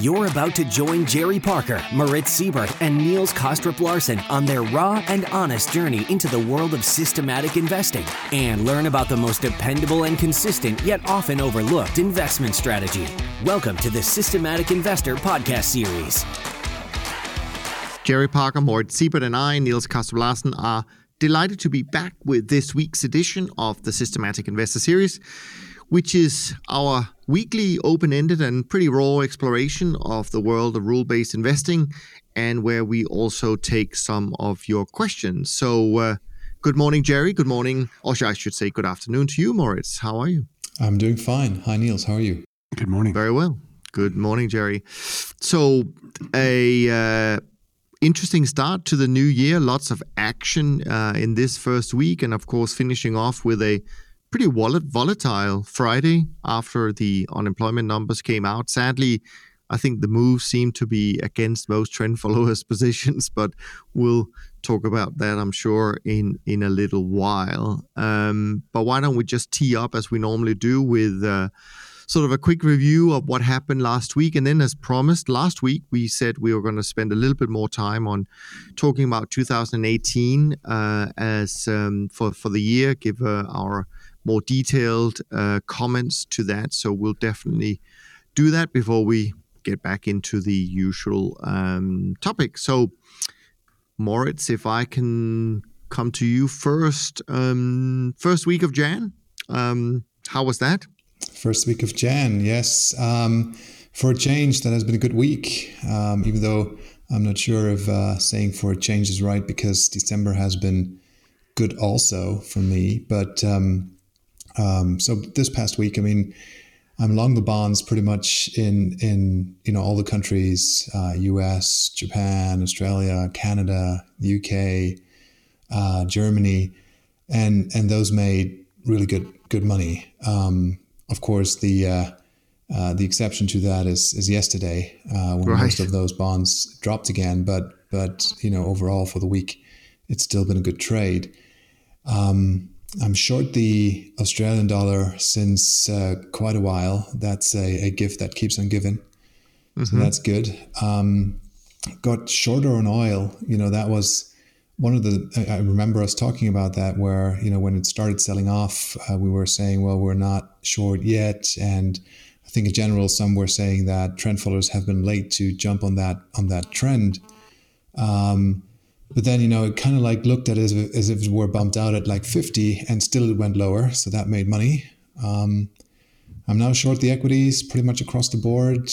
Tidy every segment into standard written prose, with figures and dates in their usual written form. You're about to join Jerry Parker, Moritz Siebert, and Niels Kaastrup-Larsen on their raw and honest journey into the world of systematic investing and learn about the most dependable and consistent yet often overlooked investment strategy. Welcome to the Systematic Investor Podcast Series. Jerry Parker, Moritz Siebert, and I, Niels Kaastrup-Larsen, are delighted to be back with this week's edition of the Systematic Investor Series, which is our weekly open-ended and pretty raw exploration of the world of rule-based investing, and where we also take some of your questions. So good morning, Jerry. Good morning, or I should say good afternoon to you, Moritz. How are you? I'm doing fine. Hi, Niels. How are you? Good morning. Very well. Good morning, Jerry. So interesting start to the new year. Lots of action in this first week, and of course finishing off with a pretty volatile Friday after the unemployment numbers came out. Sadly, I think the move seemed to be against most trend followers' positions, but we'll talk about that, I'm sure, in a little while. But why don't we just tee up, as we normally do, with sort of a quick review of what happened last week. And then, as promised, last week we said we were going to spend a little bit more time on talking about 2018 for the year, give our more detailed comments to that. So we'll definitely do that before we get back into the usual topic. So, Moritz, if I can come to you first. First week of Jan, how was that? First week of Jan, yes. For a change, that has been a good week, even though I'm not sure if saying for a change is right, because December has been good also for me. But so this past week, I mean, I'm long the bonds pretty much in all the countries, US, Japan, Australia, Canada, UK, Germany, and those made really good money. Of course, the exception to that is yesterday, when most of those bonds dropped again. But overall for the week, it's still been a good trade. I'm short the Australian dollar since quite a while. That's a gift that keeps on giving. Mm-hmm. So that's good. Got shorter on oil. That was one of the, I remember us talking about that, where, when it started selling off, we were saying, well, we're not short yet. And I think in general, some were saying that trend followers have been late to jump on that trend. But then, it kind of like looked at it as if it were bumped out at like 50, and still it went lower. So that made money. I'm now short the equities pretty much across the board.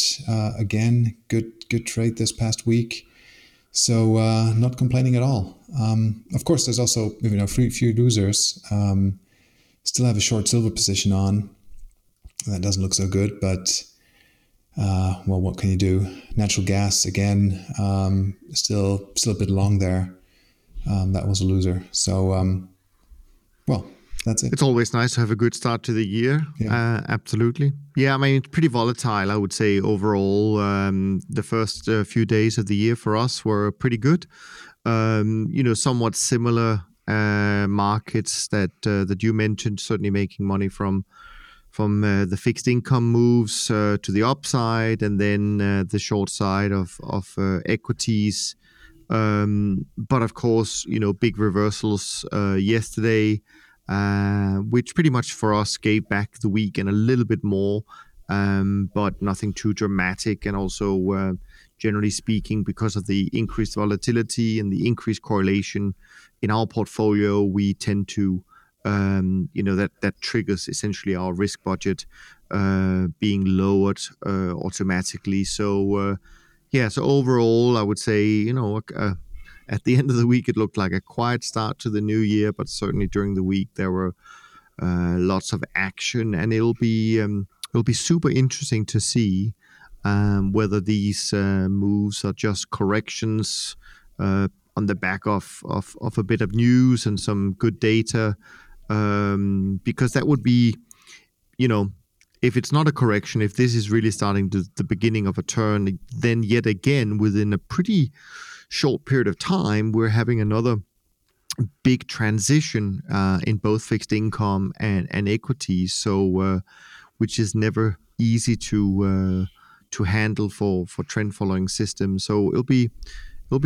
Again, good trade this past week. So not complaining at all. Of course, there's also, few losers. Still have a short silver position on. That doesn't look so good, but well, what can you do? Natural gas, again, still a bit long there. That was a loser. So, well, that's it. It's always nice to have a good start to the year. Yeah. Absolutely. Yeah, I mean, it's pretty volatile, I would say, overall. The first few days of the year for us were pretty good. Somewhat similar markets that you mentioned, certainly making money from the fixed income moves to the upside, and then the short side of equities. But of course, big reversals yesterday, which pretty much for us gave back the week and a little bit more, but nothing too dramatic. And also, generally speaking, because of the increased volatility and the increased correlation in our portfolio, we tend to that triggers essentially our risk budget being lowered automatically. So so overall, I would say, at the end of the week, it looked like a quiet start to the new year, but certainly during the week there were lots of action, and it'll be super interesting to see whether these moves are just corrections on the back of a bit of news and some good data. Because that would be, if it's not a correction, if this is really starting the beginning of a turn, then yet again, within a pretty short period of time, we're having another big transition in both fixed income and equities, so which is never easy to handle for trend following systems. So it'll be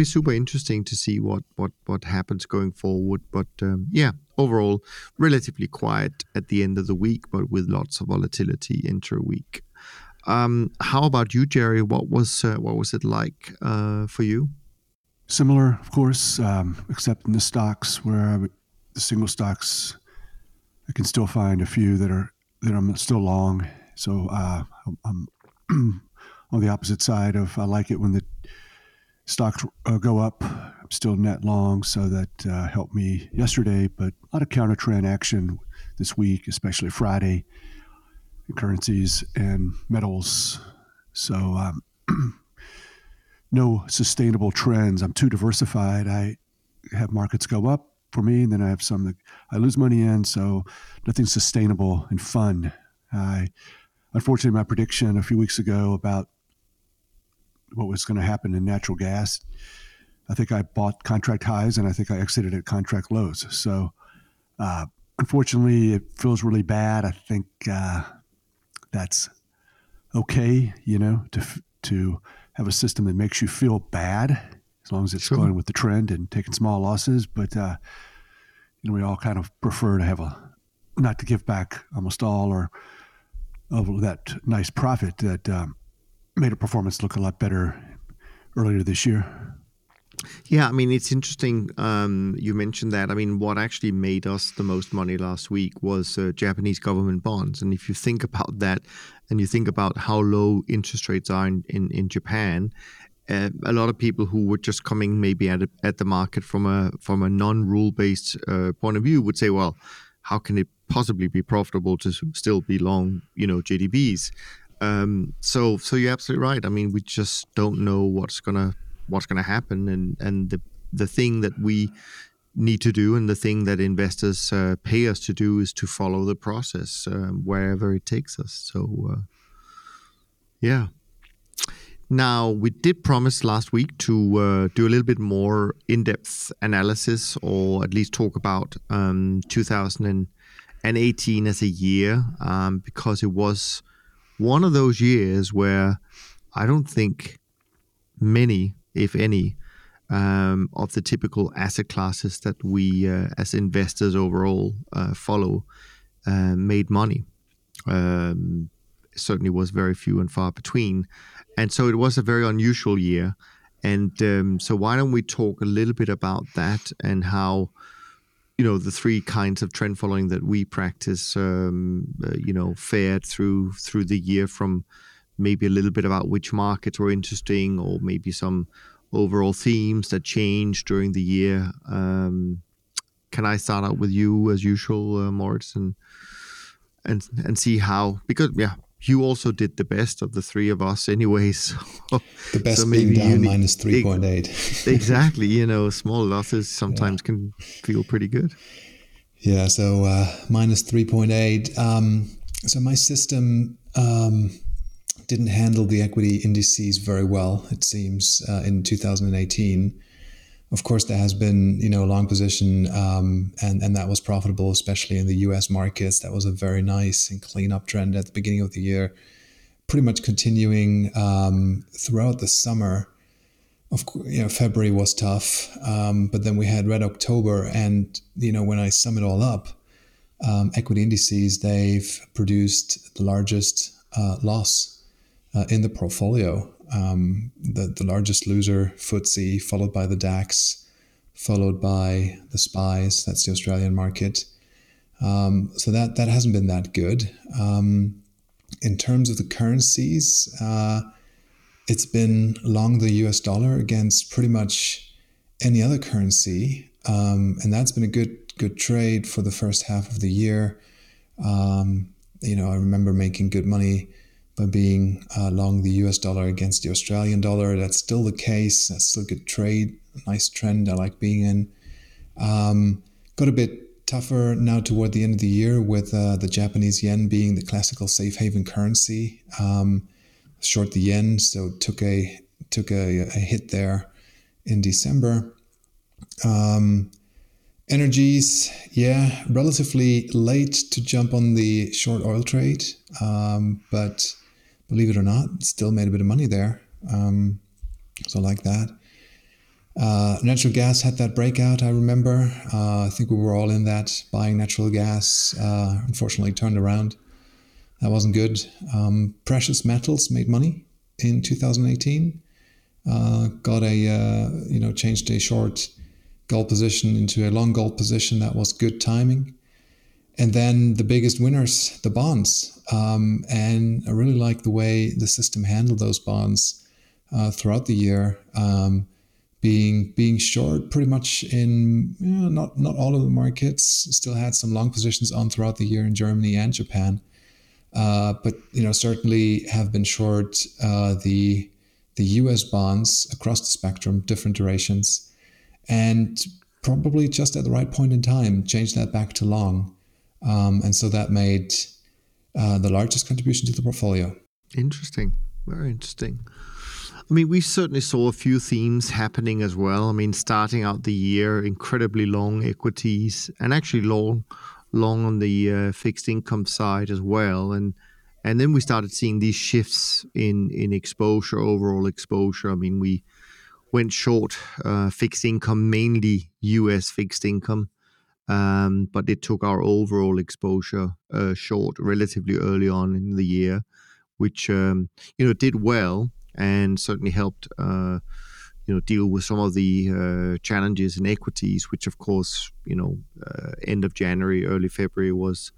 super interesting to see what happens going forward. But overall, relatively quiet at the end of the week, but with lots of volatility intra-week. How about you, Jerry? What was it like for you? Similar, of course, except in the stocks where the single stocks, I can still find a few that I'm still long. So I'm on the opposite side of I like it when the stocks go up. I'm still net long, so that helped me yesterday. But a lot of counter trend action this week, especially Friday, in currencies and metals. So no sustainable trends. I'm too diversified. I have markets go up for me, and then I have some that I lose money in. So nothing sustainable and fun. Unfortunately, my prediction a few weeks ago about what was going to happen in natural gas, I think I bought contract highs and I think I exited at contract lows. So unfortunately, it feels really bad. I think that's okay, to have a system that makes you feel bad as long as it's going with the trend and taking small losses. But we all kind of prefer to have not to give back almost all or of that nice profit that made a performance look a lot better earlier this year. Yeah, I mean, it's interesting you mentioned that. I mean, what actually made us the most money last week was Japanese government bonds. And if you think about that and you think about how low interest rates are in Japan, a lot of people who were just coming maybe at the market from a non-rule-based point of view would say, well, how can it possibly be profitable to still be long, JGBs? So you're absolutely right. I mean, we just don't know what's gonna happen, and the thing that we need to do, and the thing that investors pay us to do, is to follow the process wherever it takes us. So, yeah. Now, we did promise last week to do a little bit more in-depth analysis, or at least talk about 2018 as a year, because it was one of those years where I don't think many, if any, of the typical asset classes that we as investors overall follow made money. Certainly was very few and far between. And so it was a very unusual year. And so why don't we talk a little bit about that and how, the three kinds of trend following that we practice, fared through the year, from maybe a little bit about which markets were interesting, or maybe some overall themes that changed during the year. Can I start out with you as usual, Moritz, and see how, because you also did the best of the three of us anyways. So, the best so being down minus 3.8. Exactly. Small losses sometimes can feel pretty good. Yeah. So minus 3.8. So my system didn't handle the equity indices very well, it seems, in 2018. Of course, there has been, a long position, and that was profitable, especially in the US markets. That was a very nice and clean uptrend at the beginning of the year, pretty much continuing throughout the summer. Of course, February was tough, but then we had Red October, and when I sum it all up, equity indices, they've produced the largest loss in the portfolio. The largest loser, FTSE, followed by the DAX, followed by the SPYs, that's the Australian market. So that hasn't been that good. In terms of the currencies, it's been long the US dollar against pretty much any other currency. And that's been a good trade for the first half of the year. I remember making good money by being long the US dollar against the Australian dollar. That's still the case. That's still a good trade, nice trend I like being in. Got a bit tougher now toward the end of the year with the Japanese yen being the classical safe haven currency. Short the yen, so took a hit there in December. Energies, relatively late to jump on the short oil trade, but believe it or not, still made a bit of money there. So like that. Natural gas had that breakout, I remember. I think we were all in that, buying natural gas. Unfortunately, turned around. That wasn't good. Precious metals made money in 2018. Got a, changed a short gold position into a long gold position. That was good timing. And then the biggest winners, the bonds. And I really like the way the system handled those bonds throughout the year. Being short pretty much in not all of the markets, still had some long positions on throughout the year in Germany and Japan, but certainly have been short the US bonds across the spectrum, different durations, and probably just at the right point in time changed that back to long, and so that made the largest contribution to the portfolio. Interesting, very interesting. I mean, we certainly saw a few themes happening as well. I mean, starting out the year, incredibly long equities, and actually long on the fixed income side as well. And then we started seeing these shifts in exposure, overall exposure. I mean, we went short fixed income, mainly U.S. fixed income, but it took our overall exposure short relatively early on in the year, which did well. And certainly helped, deal with some of the challenges in equities, which of course, end of January, early February was,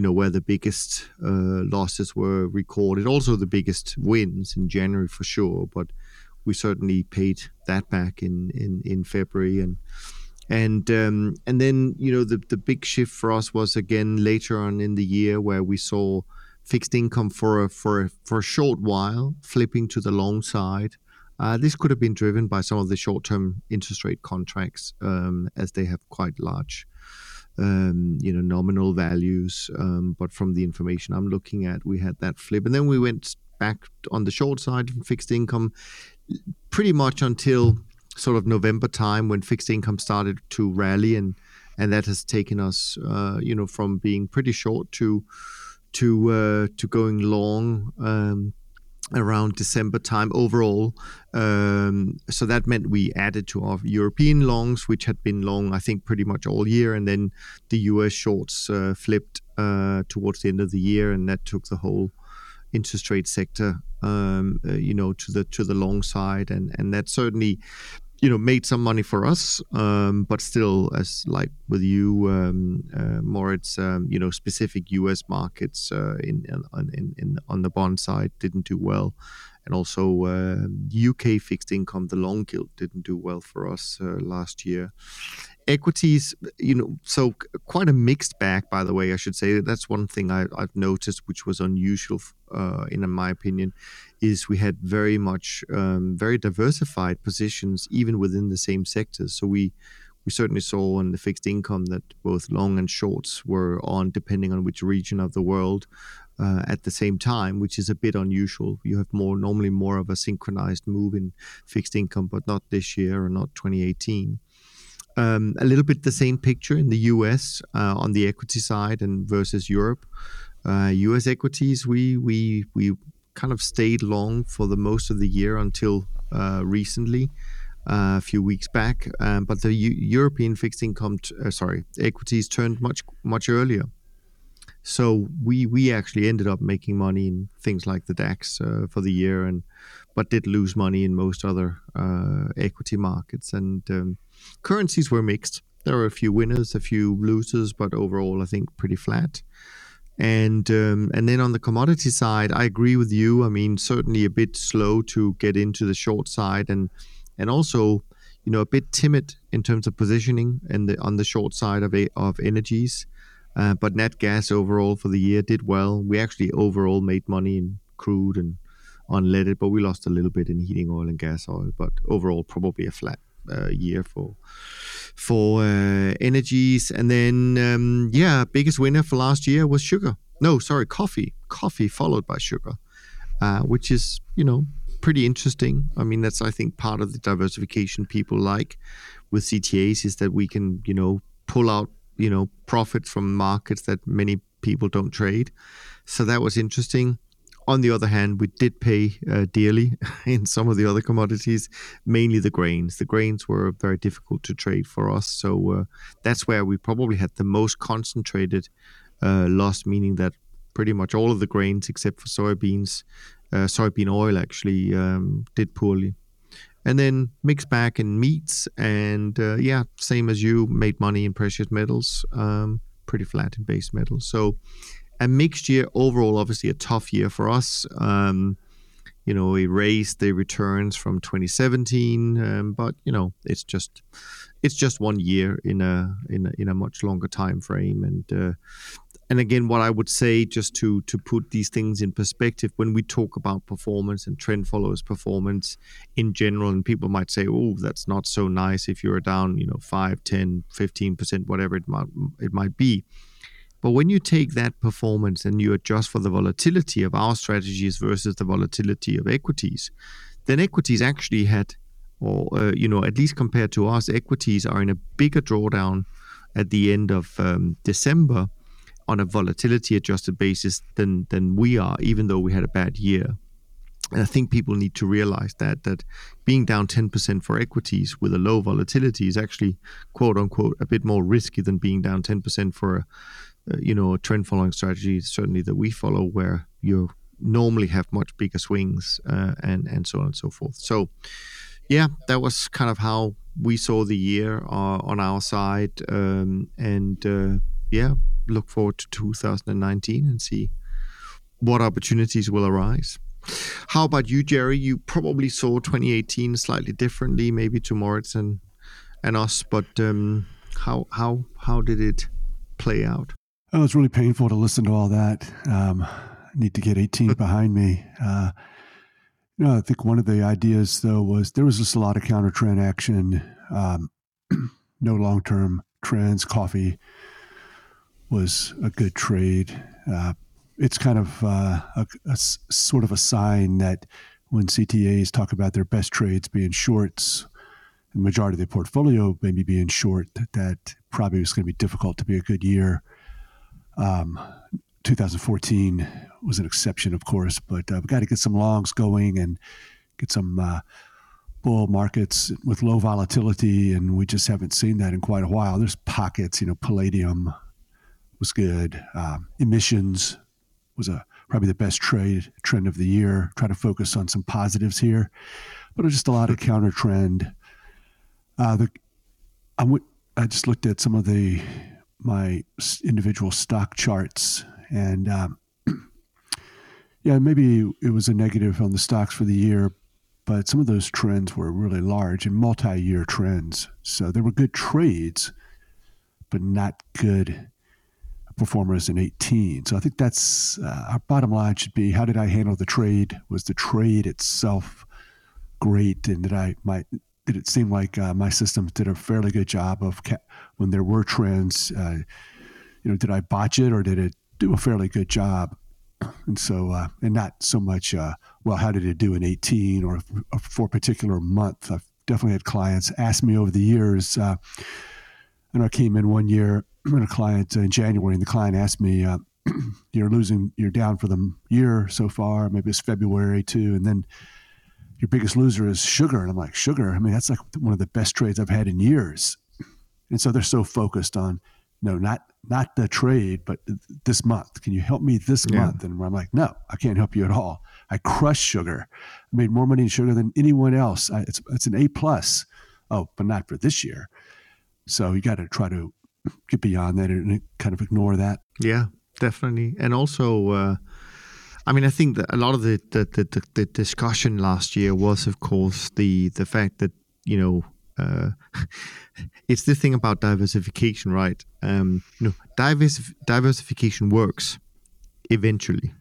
where the biggest losses were recorded. Also the biggest wins in January for sure, but we certainly paid that back in February. And then, the big shift for us was again later on in the year where we saw fixed income for a short while, flipping to the long side. This could have been driven by some of the short-term interest rate contracts, as they have quite large, nominal values. But from the information I'm looking at, we had that flip. And then we went back on the short side from fixed income pretty much until sort of November time when fixed income started to rally. And that has taken us, from being pretty short to going long around December time overall. So that meant we added to our European longs, which had been long, I think, pretty much all year. And then the US shorts flipped towards the end of the year, and that took the whole interest rate sector, to the long side. And that certainly, made some money for us, but still, as like with you, Moritz, specific U.S. markets on the bond side didn't do well, and also U.K. fixed income, the long gilt, didn't do well for us last year. Equities, so quite a mixed bag. By the way, I should say that's one thing I've noticed, which was unusual in my opinion, is we had very much very diversified positions even within the same sectors. So we certainly saw on the fixed income that both long and shorts were on, depending on which region of the world, at the same time, which is a bit unusual. You have normally more of a synchronized move in fixed income, but not this year or not 2018. A little bit the same picture in the US on the equity side and versus Europe. US equities, we kind of stayed long for the most of the year until recently, a few weeks back. But the European fixed income, equities turned much earlier. So we actually ended up making money in things like the DAX for the year, but did lose money in most other equity markets. And currencies were mixed. There were a few winners, a few losers, but overall, I think pretty flat. And then on the commodity side, I agree with you. I mean, certainly a bit slow to get into the short side, and also, a bit timid in terms of positioning on the short side of energies. But nat gas overall for the year did well. We actually overall made money in crude and unleaded, but we lost a little bit in heating oil and gas oil. But overall, probably a flat year for energies. And then biggest winner for last year was coffee. Coffee followed by sugar, which is pretty interesting. I mean, that's I think part of the diversification people like with CTAs, is that we can pull out profits from markets that many people don't trade. So that was interesting. On the other hand, we did pay dearly in some of the other commodities, mainly the grains. The grains were very difficult to trade for us. So that's where we probably had the most concentrated loss, meaning that pretty much all of the grains except for soybeans, soybean oil actually did poorly. And then mixed bag and meats and same as you, made money in precious metals, pretty flat in base metals. So a mixed year overall, obviously a tough year for us. We raised the returns from 2017, but it's just 1 year in a much longer time frame. And again, what I would say, just to put these things in perspective, when we talk about performance and trend follows performance in general, and people might say, oh, that's not so nice if you're down, 5, 10, 15%, whatever it might be. But when you take that performance and you adjust for the volatility of our strategies versus the volatility of equities, then equities actually had, at least compared to us, equities are in a bigger drawdown at the end of December on a volatility adjusted basis than we are, even though we had a bad year. And I think people need to realize that being down 10% for equities with a low volatility is actually, quote unquote, a bit more risky than being down 10% for a trend following strategy, certainly that we follow, where you normally have much bigger swings and so on and so forth. So yeah, that was kind of how we saw the year on our side, look forward to 2019 and see what opportunities will arise. How about you, Jerry? You probably saw 2018 slightly differently, maybe to Moritz and us, but how did it play out? Oh, it's really painful to listen to all that. I need to get 18 behind me. I think one of the ideas, though, was there was just a lot of counter trend action, no long-term trends. Coffee was a good trade. It's kind of a sort of a sign that when CTAs talk about their best trades being shorts, the majority of their portfolio maybe being short, that probably was going to be difficult to be a good year. 2014 was an exception, of course, but we've got to get some longs going and get some bull markets with low volatility, and we just haven't seen that in quite a while. There's pockets, palladium was good. Emissions was probably the best trend of the year. Try to focus on some positives here, but it was just a lot of counter trend. I just looked at some of my individual stock charts, and maybe it was a negative on the stocks for the year, but some of those trends were really large and multi-year trends. So there were good trades, but not good performers in 18. So I think that's our bottom line should be, how did I handle the trade? Was the trade itself great? And did it seem like my systems did a fairly good job of when there were trends? Did I botch it, or did it do a fairly good job? And so, and not so much, how did it do in 18 or for a particular month? I've definitely had clients ask me over the years. I came in one year with a client in January, and the client asked me, you're down for the year so far. Maybe it's February too, and then your biggest loser is sugar. And I'm like, sugar? I mean, that's like one of the best trades I've had in years. And so they're so focused on, not the trade, but this month. Can you help me this month? And I'm like, no, I can't help you at all. I crushed sugar. I made more money in sugar than anyone else. It's an A+. Oh, but not for this year. So you got to try to get beyond that and kind of ignore that. Yeah, definitely. And also, I think that a lot of the discussion last year was, of course, the fact that, it's the thing about diversification, right? Diversification works eventually,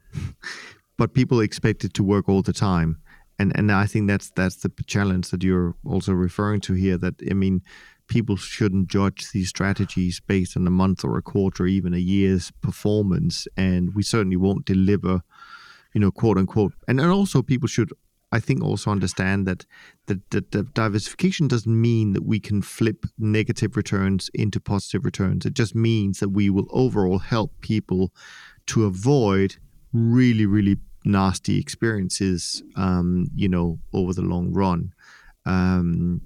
but people expect it to work all the time. And I think that's the challenge that you're also referring to here, that, people shouldn't judge these strategies based on a month or a quarter, or even a year's performance. And we certainly won't deliver, quote unquote. And also people should, I think, also understand that the diversification doesn't mean that we can flip negative returns into positive returns. It just means that we will overall help people to avoid really, really nasty experiences, over the long run.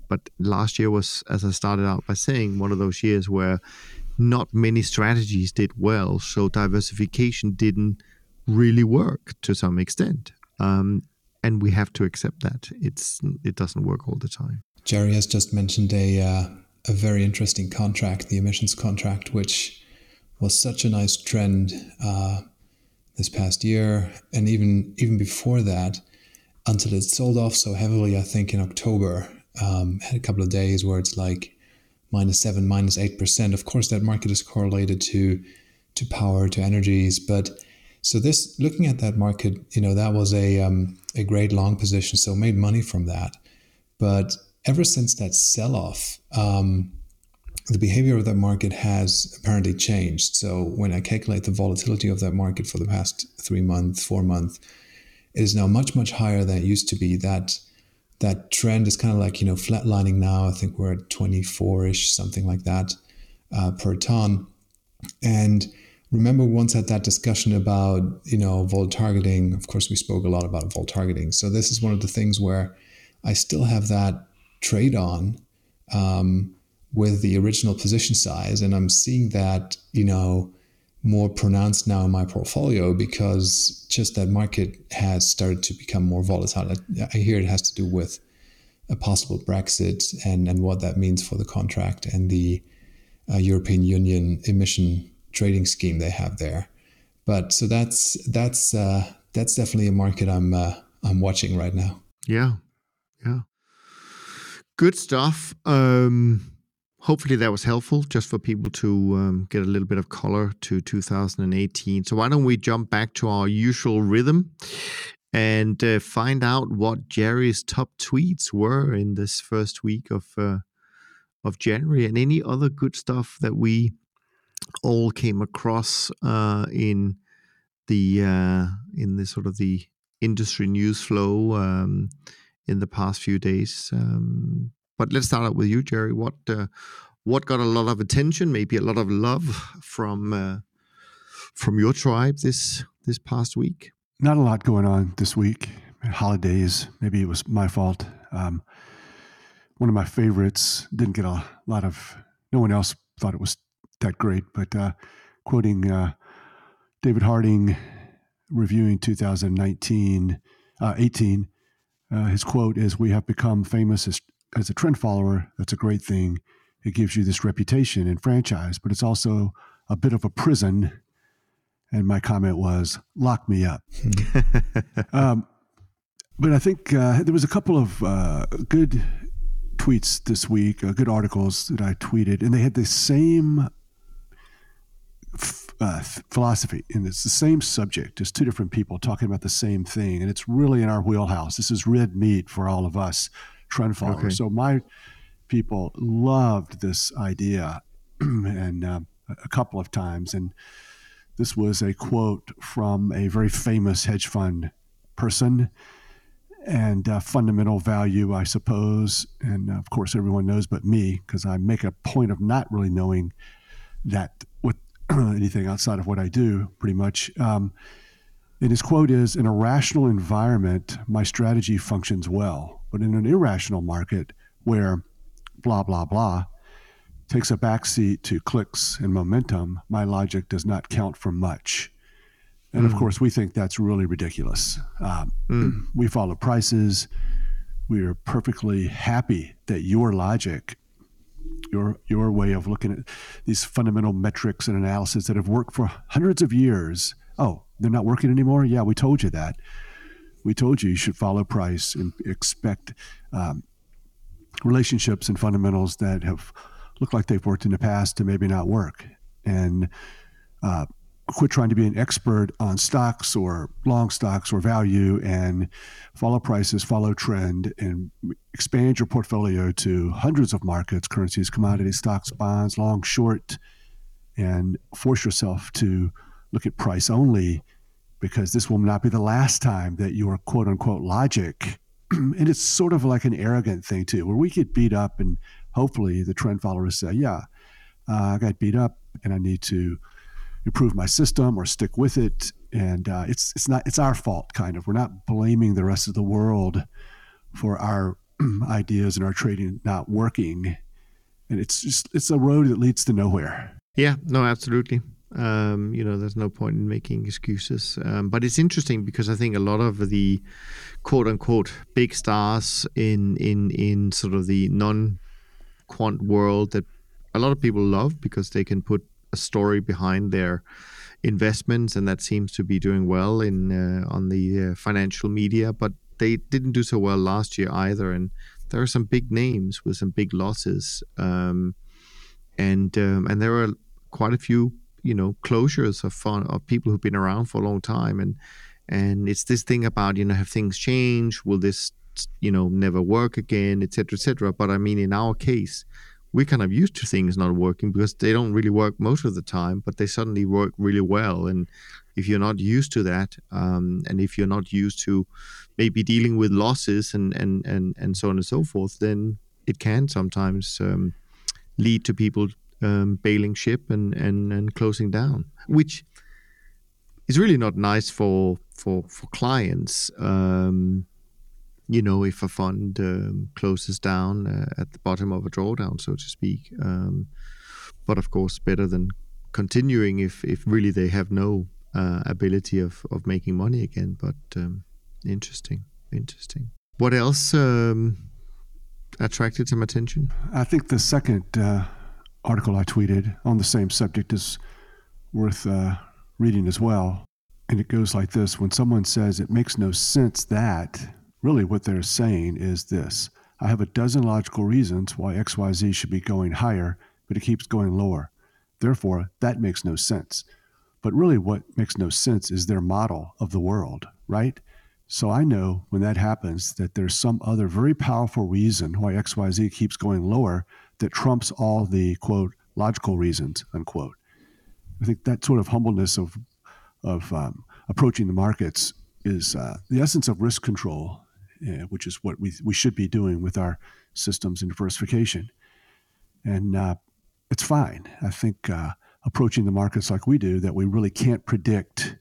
But last year was, as I started out by saying, one of those years where not many strategies did well. So diversification didn't really work to some extent. And we have to accept that. It doesn't work all the time. Jerry has just mentioned a very interesting contract, the emissions contract, which was such a nice trend this past year. And even before that, until it sold off so heavily, I think in October, had a couple of days where it's like -7%, -8%. Of course, that market is correlated to power, to energies. But so this, looking at that market, that was a great long position. So made money from that. But ever since that sell-off, the behavior of that market has apparently changed. So when I calculate the volatility of that market for the past 3 months, 4 months, it is now much, much higher than it used to be. That trend is kind of like, flatlining now. I think we're at 24-ish, something like that, per ton. And remember, once had that discussion about, vol targeting. Of course, we spoke a lot about vol targeting. So this is one of the things where I still have that trade on with the original position size. And I'm seeing that, more pronounced now in my portfolio because just that market has started to become more volatile. I hear it has to do with a possible Brexit and what that means for the contract and the European Union emission trading scheme they have there. But so that's definitely a market I'm watching right now. Yeah. Good stuff. Hopefully that was helpful just for people to get a little bit of color to 2018. So why don't we jump back to our usual rhythm and find out what Jerry's top tweets were in this first week of January and any other good stuff that we all came across in the sort of the industry news flow in the past few days. But let's start out with you, Jerry. What got a lot of attention, maybe a lot of love from your tribe this past week? Not a lot going on this week. Holidays, maybe it was my fault. One of my favorites didn't get a lot of. No one else thought it was that great, but quoting David Harding, reviewing 2018. His quote is, "We have become famous as a trend follower. That's a great thing. It gives you this reputation and franchise, but it's also a bit of a prison." And my comment was, "Lock me up." But I think there was a couple of good tweets this week, good articles that I tweeted, and they had the same philosophy, and it's the same subject. It's two different people talking about the same thing, and it's really in our wheelhouse. This is red meat for all of us trend followers. Okay. So my people loved this idea, and a couple of times. And this was a quote from a very famous hedge fund person, and fundamental value, I suppose. And of course, everyone knows but me, because I make a point of not really knowing that with anything outside of what I do, pretty much. And his quote is, "In a rational environment, my strategy functions well. But in an irrational market where blah, blah, blah takes a backseat to clicks and momentum, my logic does not count for much." And of course, we think that's really ridiculous. We follow prices. We are perfectly happy that your logic, your way of looking at these fundamental metrics and analysis that have worked for hundreds of years. Oh, they're not working anymore? Yeah, we told you that. We told you should follow price and expect relationships and fundamentals that have looked like they've worked in the past to maybe not work. And quit trying to be an expert on stocks or long stocks or value, and follow prices, follow trend, and expand your portfolio to hundreds of markets, currencies, commodities, stocks, bonds, long, short, and force yourself to look at price only, because this will not be the last time that your quote unquote logic, and it's sort of like an arrogant thing too, where we get beat up and hopefully the trend followers say, yeah, I got beat up and I need to improve my system or stick with it. And it's our fault, kind of. We're not blaming the rest of the world for our ideas and our trading not working. And it's a road that leads to nowhere. Yeah, no, absolutely. There's no point in making excuses. But it's interesting because I think a lot of the quote unquote big stars in sort of the non-quant world that a lot of people love because they can put a story behind their investments, and that seems to be doing well on the financial media, but they didn't do so well last year either. And there are some big names with some big losses. And there are quite a few, closures of people who've been around for a long time. And it's this thing about, have things changed? Will this, never work again, et cetera, et cetera. But I mean, in our case, we're kind of used to things not working because they don't really work most of the time, but they suddenly work really well. And if you're not used to that, and if you're not used to maybe dealing with losses and so on and so forth, then it can sometimes lead to people bailing ship and closing down, which is really not nice for clients. If a fund closes down at the bottom of a drawdown, so to speak. But of course, better than continuing if really they have no ability of making money again. But interesting. What else attracted some attention? I think the second article I tweeted on the same subject is worth reading as well. And it goes like this. When someone says it makes no sense that... Really, what they're saying is this. I have a dozen logical reasons why XYZ should be going higher, but it keeps going lower. Therefore, that makes no sense. But really, what makes no sense is their model of the world, right? So I know when that happens that there's some other very powerful reason why XYZ keeps going lower that trumps all the, quote, logical reasons, unquote. I think that sort of humbleness of approaching the markets is the essence of risk control. Yeah, which is what we should be doing with our systems and diversification. And it's fine. I think approaching the markets like we do, that we really can't predict.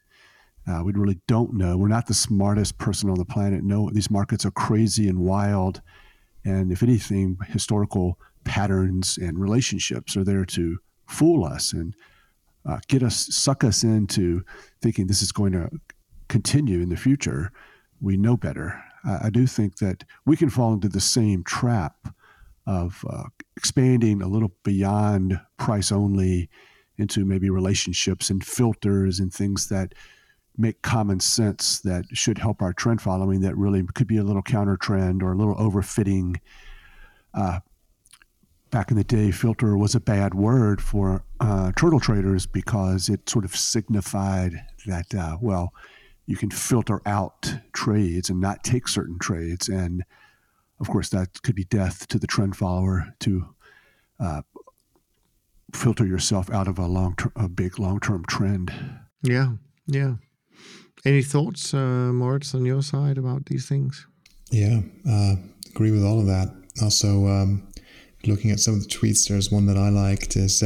We really don't know. We're not the smartest person on the planet. No, these markets are crazy and wild. And if anything, historical patterns and relationships are there to fool us and suck us into thinking this is going to continue in the future. We know better. I do think that we can fall into the same trap of expanding a little beyond price only into maybe relationships and filters and things that make common sense that should help our trend following that really could be a little counter trend or a little overfitting. Back in the day, filter was a bad word for turtle traders because it sort of signified that, you can filter out trades and not take certain trades. And of course, that could be death to the trend follower to filter yourself out of a big long-term trend. Yeah, yeah. Any thoughts, Moritz, on your side about these things? Yeah, agree with all of that. Also, looking at some of the tweets, there's one that I liked is...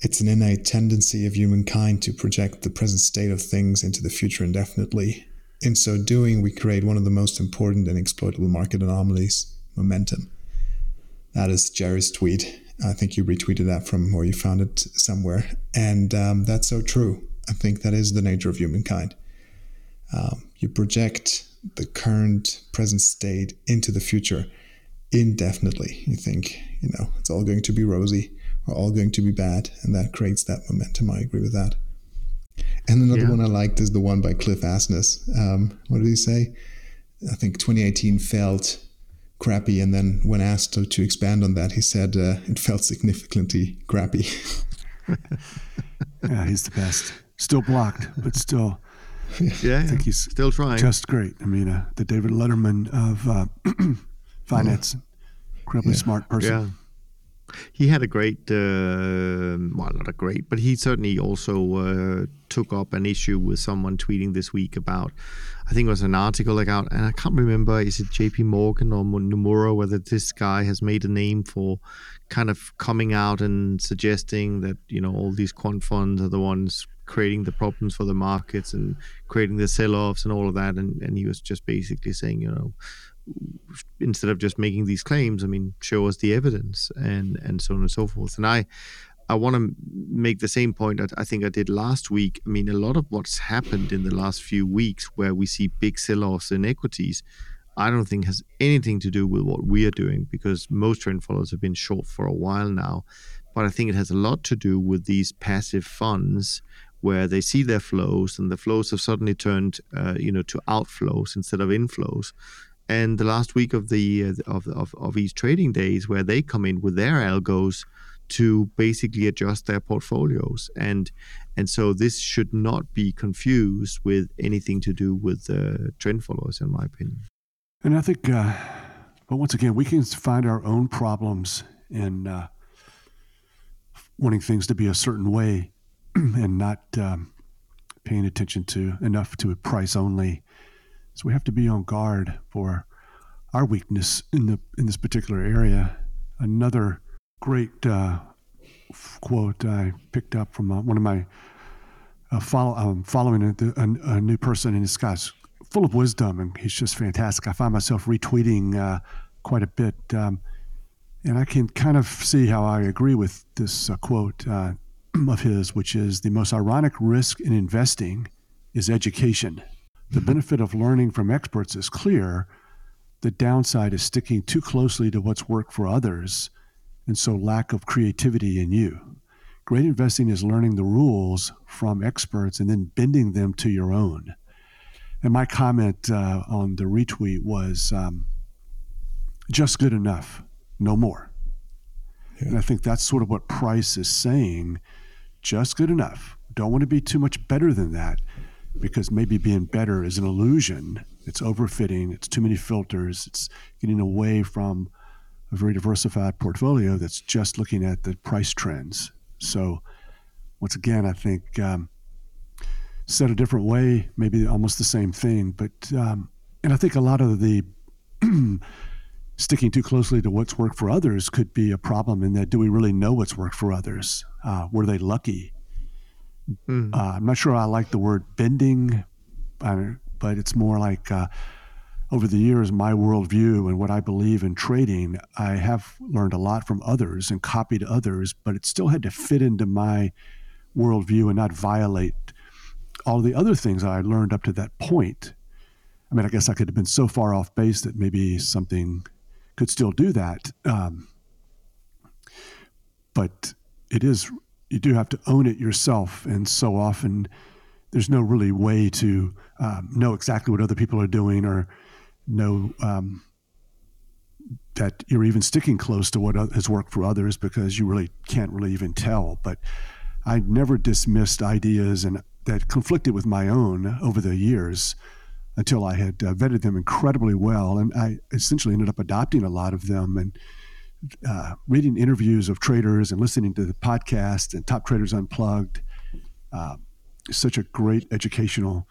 It's an innate tendency of humankind to project the present state of things into the future indefinitely. In so doing, we create one of the most important and exploitable market anomalies, momentum. That is Jerry's tweet. I think you retweeted that from where you found it somewhere. And that's so true. I think that is the nature of humankind. You project the current present state into the future indefinitely. You think, it's all going to be rosy. Are all going to be bad, and that creates that momentum. I agree with that. And another one I liked is the one by Cliff Asness. What did he say? I think 2018 felt crappy, and then when asked to expand on that, he said it felt significantly crappy. Yeah, he's the best. Still blocked, but still. Yeah, I think he's still trying. Just great. I mean, the David Letterman of finance, incredibly smart person. Yeah. He had a great, well, not a great, but he certainly also took up an issue with someone tweeting this week about, I think it was an article out, and I can't remember, is it JP Morgan or Nomura, whether this guy has made a name for kind of coming out and suggesting that, you know, all these quant funds are the ones creating the problems for the markets and creating the sell-offs and all of that. And he was just basically saying, you know, instead of just making these claims, I mean, show us the evidence and so on and so forth. And I want to make the same point that I think I did last week. I mean, a lot of what's happened in the last few weeks where we see big sell-offs in equities, I don't think has anything to do with what we are doing, because most trend followers have been short for a while now. But I think it has a lot to do with these passive funds where they see their flows, and the flows have suddenly turned, you know, to outflows instead of inflows. And the last week of the of these trading days, where they come in with their algos to basically adjust their portfolios, and so this should not be confused with anything to do with trend followers, in my opinion. And I think, but once again, we can find our own problems in wanting things to be a certain way and not paying attention to enough to price only. So we have to be on guard for our weakness in the in this particular area. Another great quote I picked up from one of my following a new person, and this guy's full of wisdom, and he's just fantastic. I find myself retweeting quite a bit, and I can kind of see how I agree with this quote of his, which is, the most ironic risk in investing is education. The benefit of learning from experts is clear. The downside is sticking too closely to what's worked for others, and so lack of creativity in you. Great investing is learning the rules from experts and then bending them to your own. And my comment on the retweet was just good enough, no more. Yeah. And I think that's sort of what Price is saying, just good enough. Don't want to be too much better than that, because maybe being better is an illusion. It's overfitting, it's too many filters, it's getting away from a very diversified portfolio that's just looking at the price trends. So once again, I think said a different way, maybe almost the same thing, but, and I think a lot of the sticking too closely to what's worked for others could be a problem in that, do we really know what's worked for others? Were they lucky? I'm not sure I like the word bending, but it's more like over the years, my worldview and what I believe in trading, I have learned a lot from others and copied others, but it still had to fit into my worldview and not violate all the other things I learned up to that point. I mean, I guess I could have been so far off base that maybe something could still do that. But it is... you do have to own it yourself. And so often there's no really way to know exactly what other people are doing, or know that you're even sticking close to what has worked for others, because you really can't really even tell. But I never dismissed ideas and that conflicted with my own over the years until I had vetted them incredibly well. And I essentially ended up adopting a lot of them, and reading interviews of traders and listening to the podcast and Top Traders Unplugged is such a great educational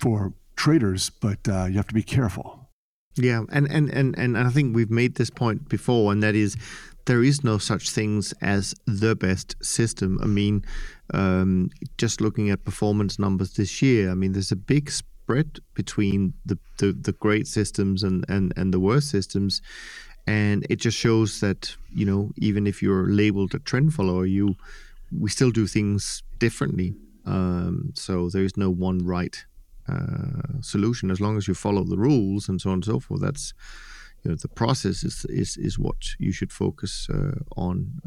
for traders, but you have to be careful. Yeah, and I think we've made this point before, and that is, there is no such things as the best system. I mean, just looking at performance numbers this year, I mean, there's a big spread between the great systems and the worst systems. And it just shows that, you know, even if you're labeled a trend follower, we still do things differently. So there is no one right solution. As long as you follow the rules and so on and so forth, that's, you know, the process is what you should focus on.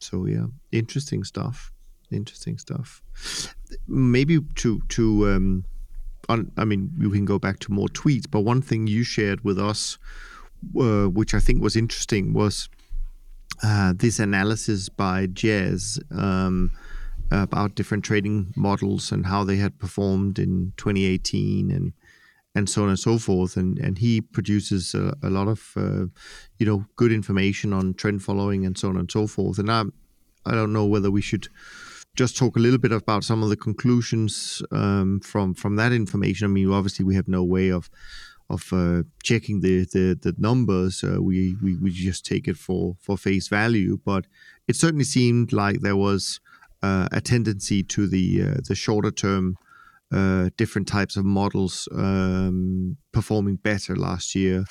So yeah, interesting stuff. Interesting stuff. Maybe I mean, you can go back to more tweets, but one thing you shared with us, which I think was interesting, was this analysis by Jez about different trading models and how they had performed in 2018, and and so on and so forth. And he produces a lot of, good information on trend following and so on and so forth. And I don't know whether we should just talk a little bit about some of the conclusions from that information. I mean, obviously we have no way of checking the numbers. We just take it for face value. But it certainly seemed like there was a tendency to the shorter term different types of models performing better last year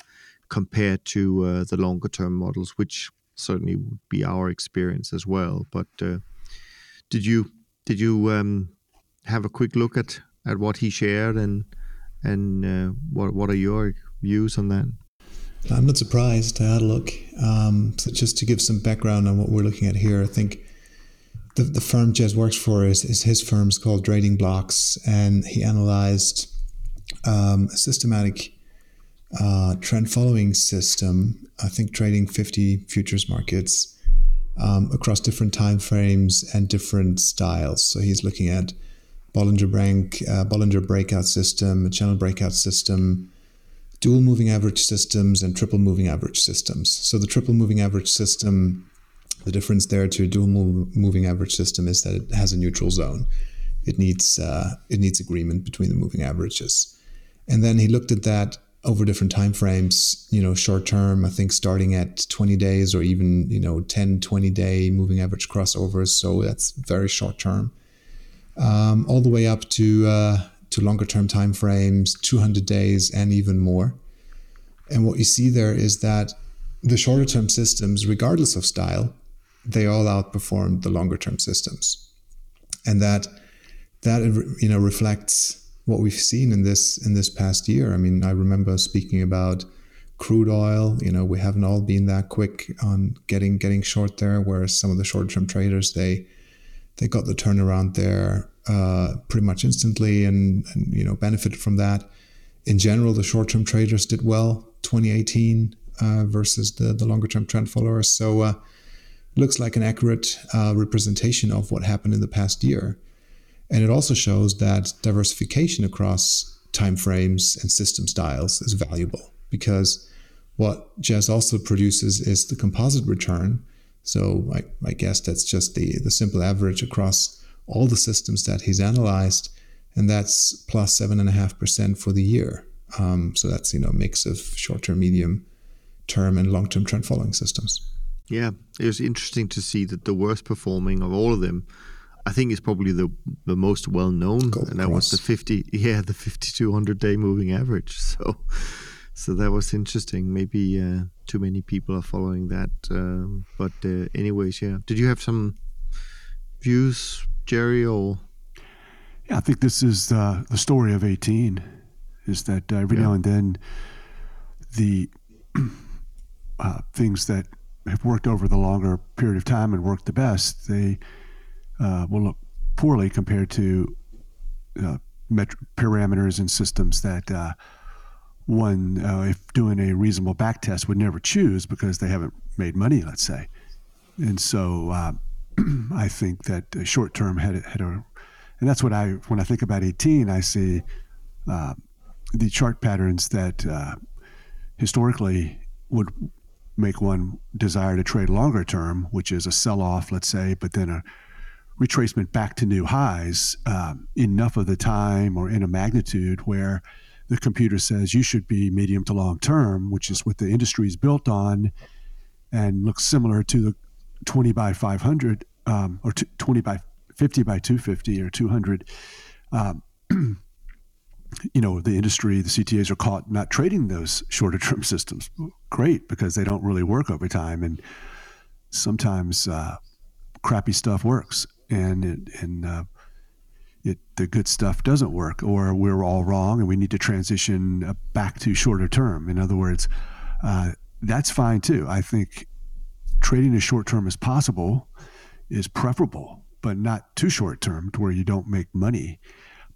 compared to the longer term models, which certainly would be our experience as well. But did you have a quick look at what he shared and what are your views on that? I'm not surprised. I had a look. So just to give some background on what we're looking at here, I think the firm Jez works for is his firm's called Trading Blocks, and he analyzed a systematic trend following system, I think trading 50 futures markets across different time frames and different styles. So he's looking at Bollinger breakout system, a channel breakout system, dual moving average systems, and triple moving average systems. So the triple moving average system, the difference there to a dual moving average system is that it has a neutral zone. It needs agreement between the moving averages. And then he looked at that over different time frames, short term, I think starting at 20 days or even, 10, 20 day moving average crossovers. So that's very short term. All the way up to longer term time frames, 200 days and even more. And what you see there is that the shorter term systems, regardless of style, they all outperformed the longer term systems. And that reflects what we've seen in this past year. I mean, I remember speaking about crude oil. We haven't all been that quick on getting short there, whereas some of the short-term traders, they got the turnaround there pretty much instantly and benefited from that. In general, the short-term traders did well 2018 versus the longer-term trend followers. So looks like an accurate representation of what happened in the past year. And it also shows that diversification across timeframes and system styles is valuable, because what Jez also produces is the composite return. So I guess that's just the simple average across all the systems that he's analyzed, and that's plus 7.5% for the year. So that's a mix of short-term, medium-term, and long-term trend-following systems. Yeah, it was interesting to see that the worst performing of all of them, I think, is probably the most well-known, and that was the 50-200 day moving average. So that was interesting. Maybe too many people are following that. But anyways, yeah. Did you have some views, Jerry? Or yeah, I think this is the story of 18, is that every now and then the things that have worked over the longer period of time and worked the best, they will look poorly compared to parameters and systems that one, if doing a reasonable back test, would never choose because they haven't made money, let's say. And so I think that short term had a, and that's what when I think about 18, I see the chart patterns that historically would make one desire to trade longer term, which is a sell off, let's say, but then a retracement back to new highs enough of the time or in a magnitude where the computer says you should be medium to long term, which is what the industry is built on and looks similar to the 20 by 500 or 20 by 50 by 250 or 200. The industry, the CTAs are caught not trading those shorter term systems. Great, because they don't really work over time. And sometimes crappy stuff works. The good stuff doesn't work, or we're all wrong and we need to transition back to shorter term. In other words, that's fine too. I think trading as short term as possible is preferable, but not too short term to where you don't make money.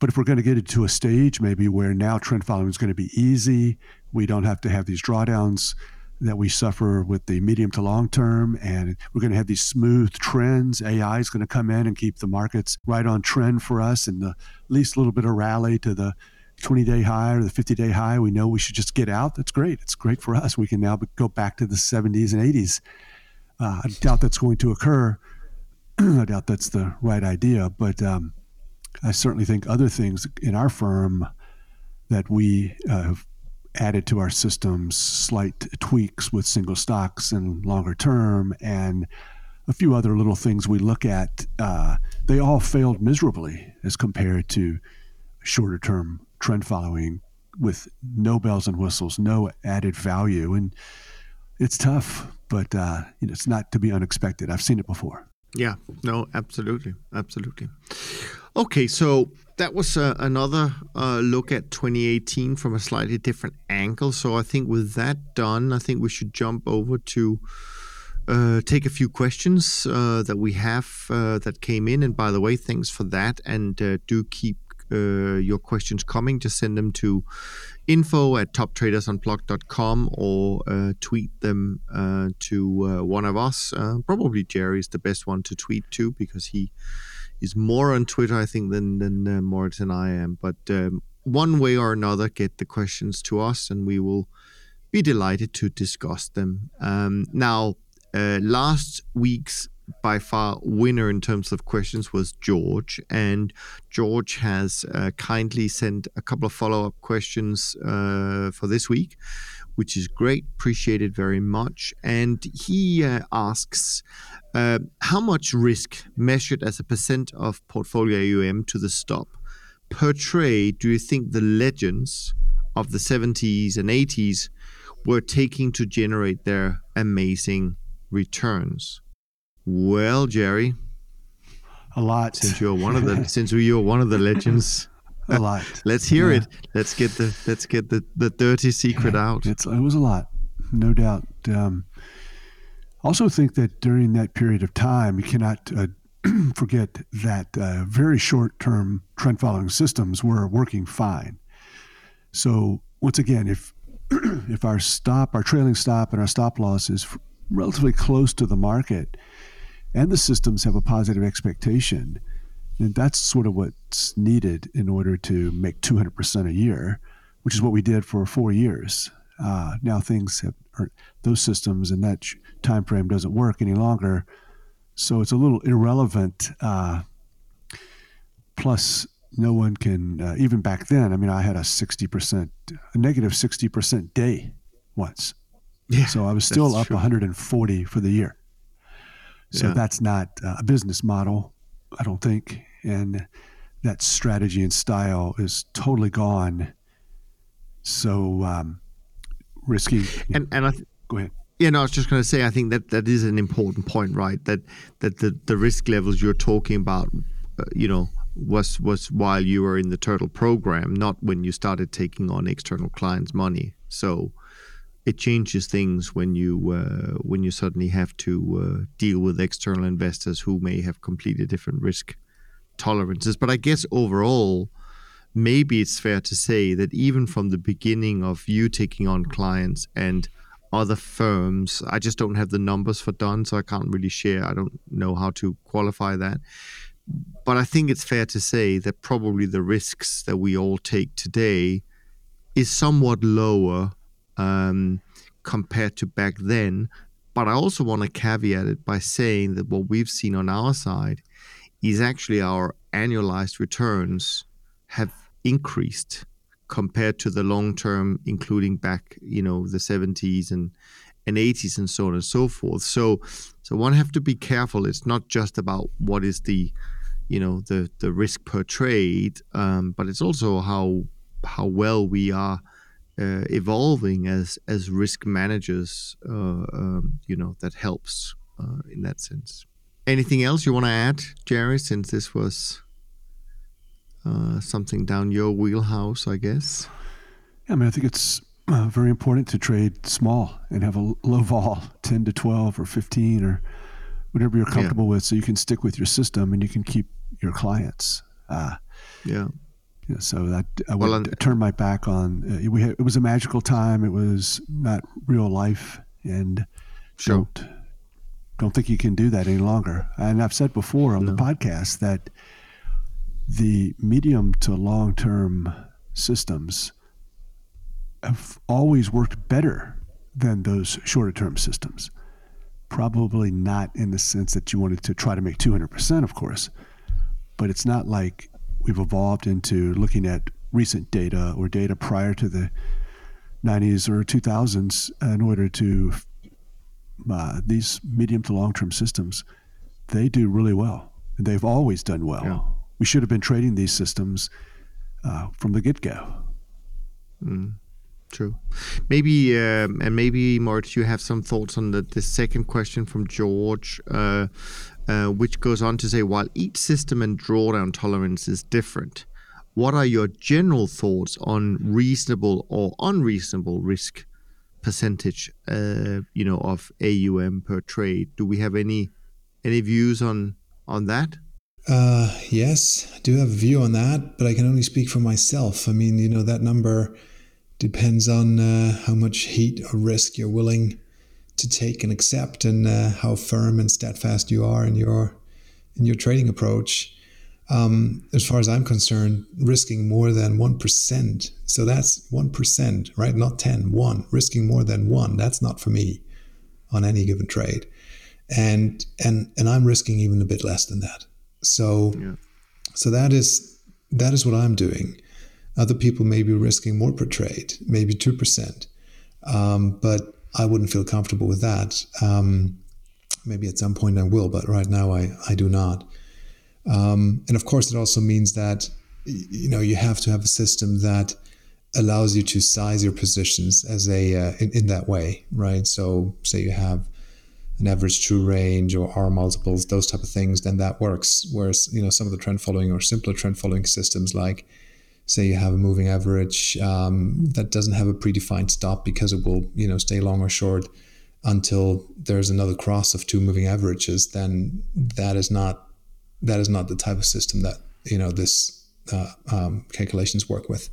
But if we're going to get it to a stage maybe where now trend following is going to be easy, we don't have to have these drawdowns that we suffer with the medium to long term, and we're going to have these smooth trends. AI is going to come in and keep the markets right on trend for us, and the least little bit of rally to the 20-day high or the 50-day high, we know we should just get out. That's great. It's great for us. We can now go back to the 70s and 80s. I doubt that's going to occur. I doubt that's the right idea, but I certainly think other things in our firm that we have added to our systems, slight tweaks with single stocks and longer term and a few other little things we look at, they all failed miserably as compared to shorter term trend following with no bells and whistles, no added value. And it's tough, but it's not to be unexpected. I've seen it before. Yeah, no, absolutely. Absolutely. Okay, so that was another look at 2018 from a slightly different angle. So I think with that done, I think we should jump over to take a few questions that we have that came in. And by the way, thanks for that. And do keep your questions coming. Just send them to info@toptradersunplugged.com or tweet them to one of us. Probably Jerry is the best one to tweet to because he is more on Twitter, I think, than Moritz and I am. But one way or another, get the questions to us and we will be delighted to discuss them. Now, last week's by far winner in terms of questions was George, and George has kindly sent a couple of follow-up questions for this week, which is great. Appreciate it very much. And he asks, how much risk measured as a % of portfolio AUM to the stop per trade do you think the legends of the 70s and 80s were taking to generate their amazing returns? Well, Jerry, a lot. Since you're one of the legends, a lot. Let's hear it. Let's get the dirty secret out. It was a lot, no doubt. Also, think that during that period of time, you cannot forget that very short-term trend-following systems were working fine. So once again, if our trailing stop, and our stop loss is relatively close to the market, and the systems have a positive expectation, and that's sort of what's needed in order to make 200% a year, which is what we did for 4 years. Now those systems and that time frame doesn't work any longer, so it's a little irrelevant. Plus, no one can even back then. I mean, I had a negative 60% day once, so I was still up 140 for the year. So that's not a business model, I don't think. And that strategy and style is totally gone. So risky. Go ahead. Yeah, no, I was just going to say, I think that is an important point, right? That the risk levels you're talking about, was while you were in the Turtle program, not when you started taking on external clients' money. So it changes things when you suddenly have to deal with external investors who may have completely different risk tolerances. But I guess overall, maybe it's fair to say that even from the beginning of you taking on clients and other firms, I just don't have the numbers for Don, so I can't really share. I don't know how to qualify that. But I think it's fair to say that probably the risks that we all take today is somewhat lower compared to back then. But I also want to caveat it by saying that what we've seen on our side is actually our annualized returns have increased compared to the long term, including back, the 70s and 80s and so on and so forth. So one have to be careful. It's not just about what is the risk per trade, but it's also how well we are evolving as risk managers, that helps in that sense. Anything else you want to add, Jerry, since this was something down your wheelhouse, I guess? Yeah, I mean, I think it's very important to trade small and have a low vol, 10 to 12 or 15 or whatever you're comfortable with, so you can stick with your system and you can keep your clients. Yeah, so that I would turn my back on. It was a magical time. It was not real life, and sure, don't think you can do that any longer. And I've said before on the podcast that the medium to long term systems have always worked better than those shorter term systems. Probably not in the sense that you wanted to try to make 200%, of course, but it's not like we've evolved into looking at recent data or data prior to the 90s or 2000s in order to these medium to long-term systems. They do really well, and they've always done well. Yeah. We should have been trading these systems from the get-go. Mm. True. Maybe and maybe Moritz, you have some thoughts on the second question from George, which goes on to say, while each system and drawdown tolerance is different, what are your general thoughts on reasonable or unreasonable risk percentage, of AUM per trade? Do we have any views on that? Yes, I do have a view on that, but I can only speak for myself. I mean, that number depends on how much heat or risk you're willing to take and accept, and how firm and steadfast you are in your trading approach. As far as I'm concerned, risking more than 1%. So that's 1%, right? Not 10, 1. Risking more than 1, that's not for me on any given trade. And I'm risking even a bit less than that. So yeah. So that is what I'm doing. Other people may be risking more per trade, maybe 2%. But I wouldn't feel comfortable with that. Maybe at some point I will, but right now I do not. And of course, it also means that you have to have a system that allows you to size your positions as in that way, right? So say you have an average true range or R multiples, those type of things, then that works. Whereas, some of the trend following or simpler trend following systems, like say you have a moving average that doesn't have a predefined stop because it will, stay long or short until there's another cross of two moving averages, then that is not the type of system that, this calculations work with.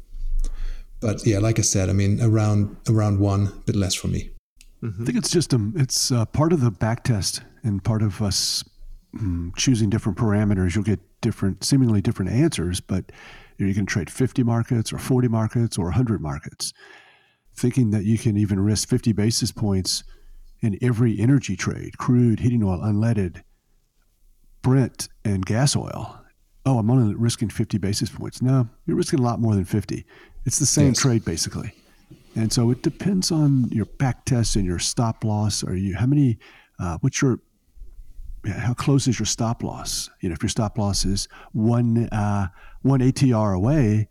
But yeah, like I said, I mean, around 1, a bit less for me. Mm-hmm. I think it's just part of the back test, and part of us choosing different parameters. You'll get seemingly different answers, but you can trade 50 markets or 40 markets or 100 markets, thinking that you can even risk 50 basis points in every energy trade, crude, heating oil, unleaded, Brent, and gas oil. Oh, I'm only risking 50 basis points. No, you're risking a lot more than 50. It's the same trade, basically. And so it depends on your back test and your stop loss. How close is your stop loss? If your stop loss is one ATR away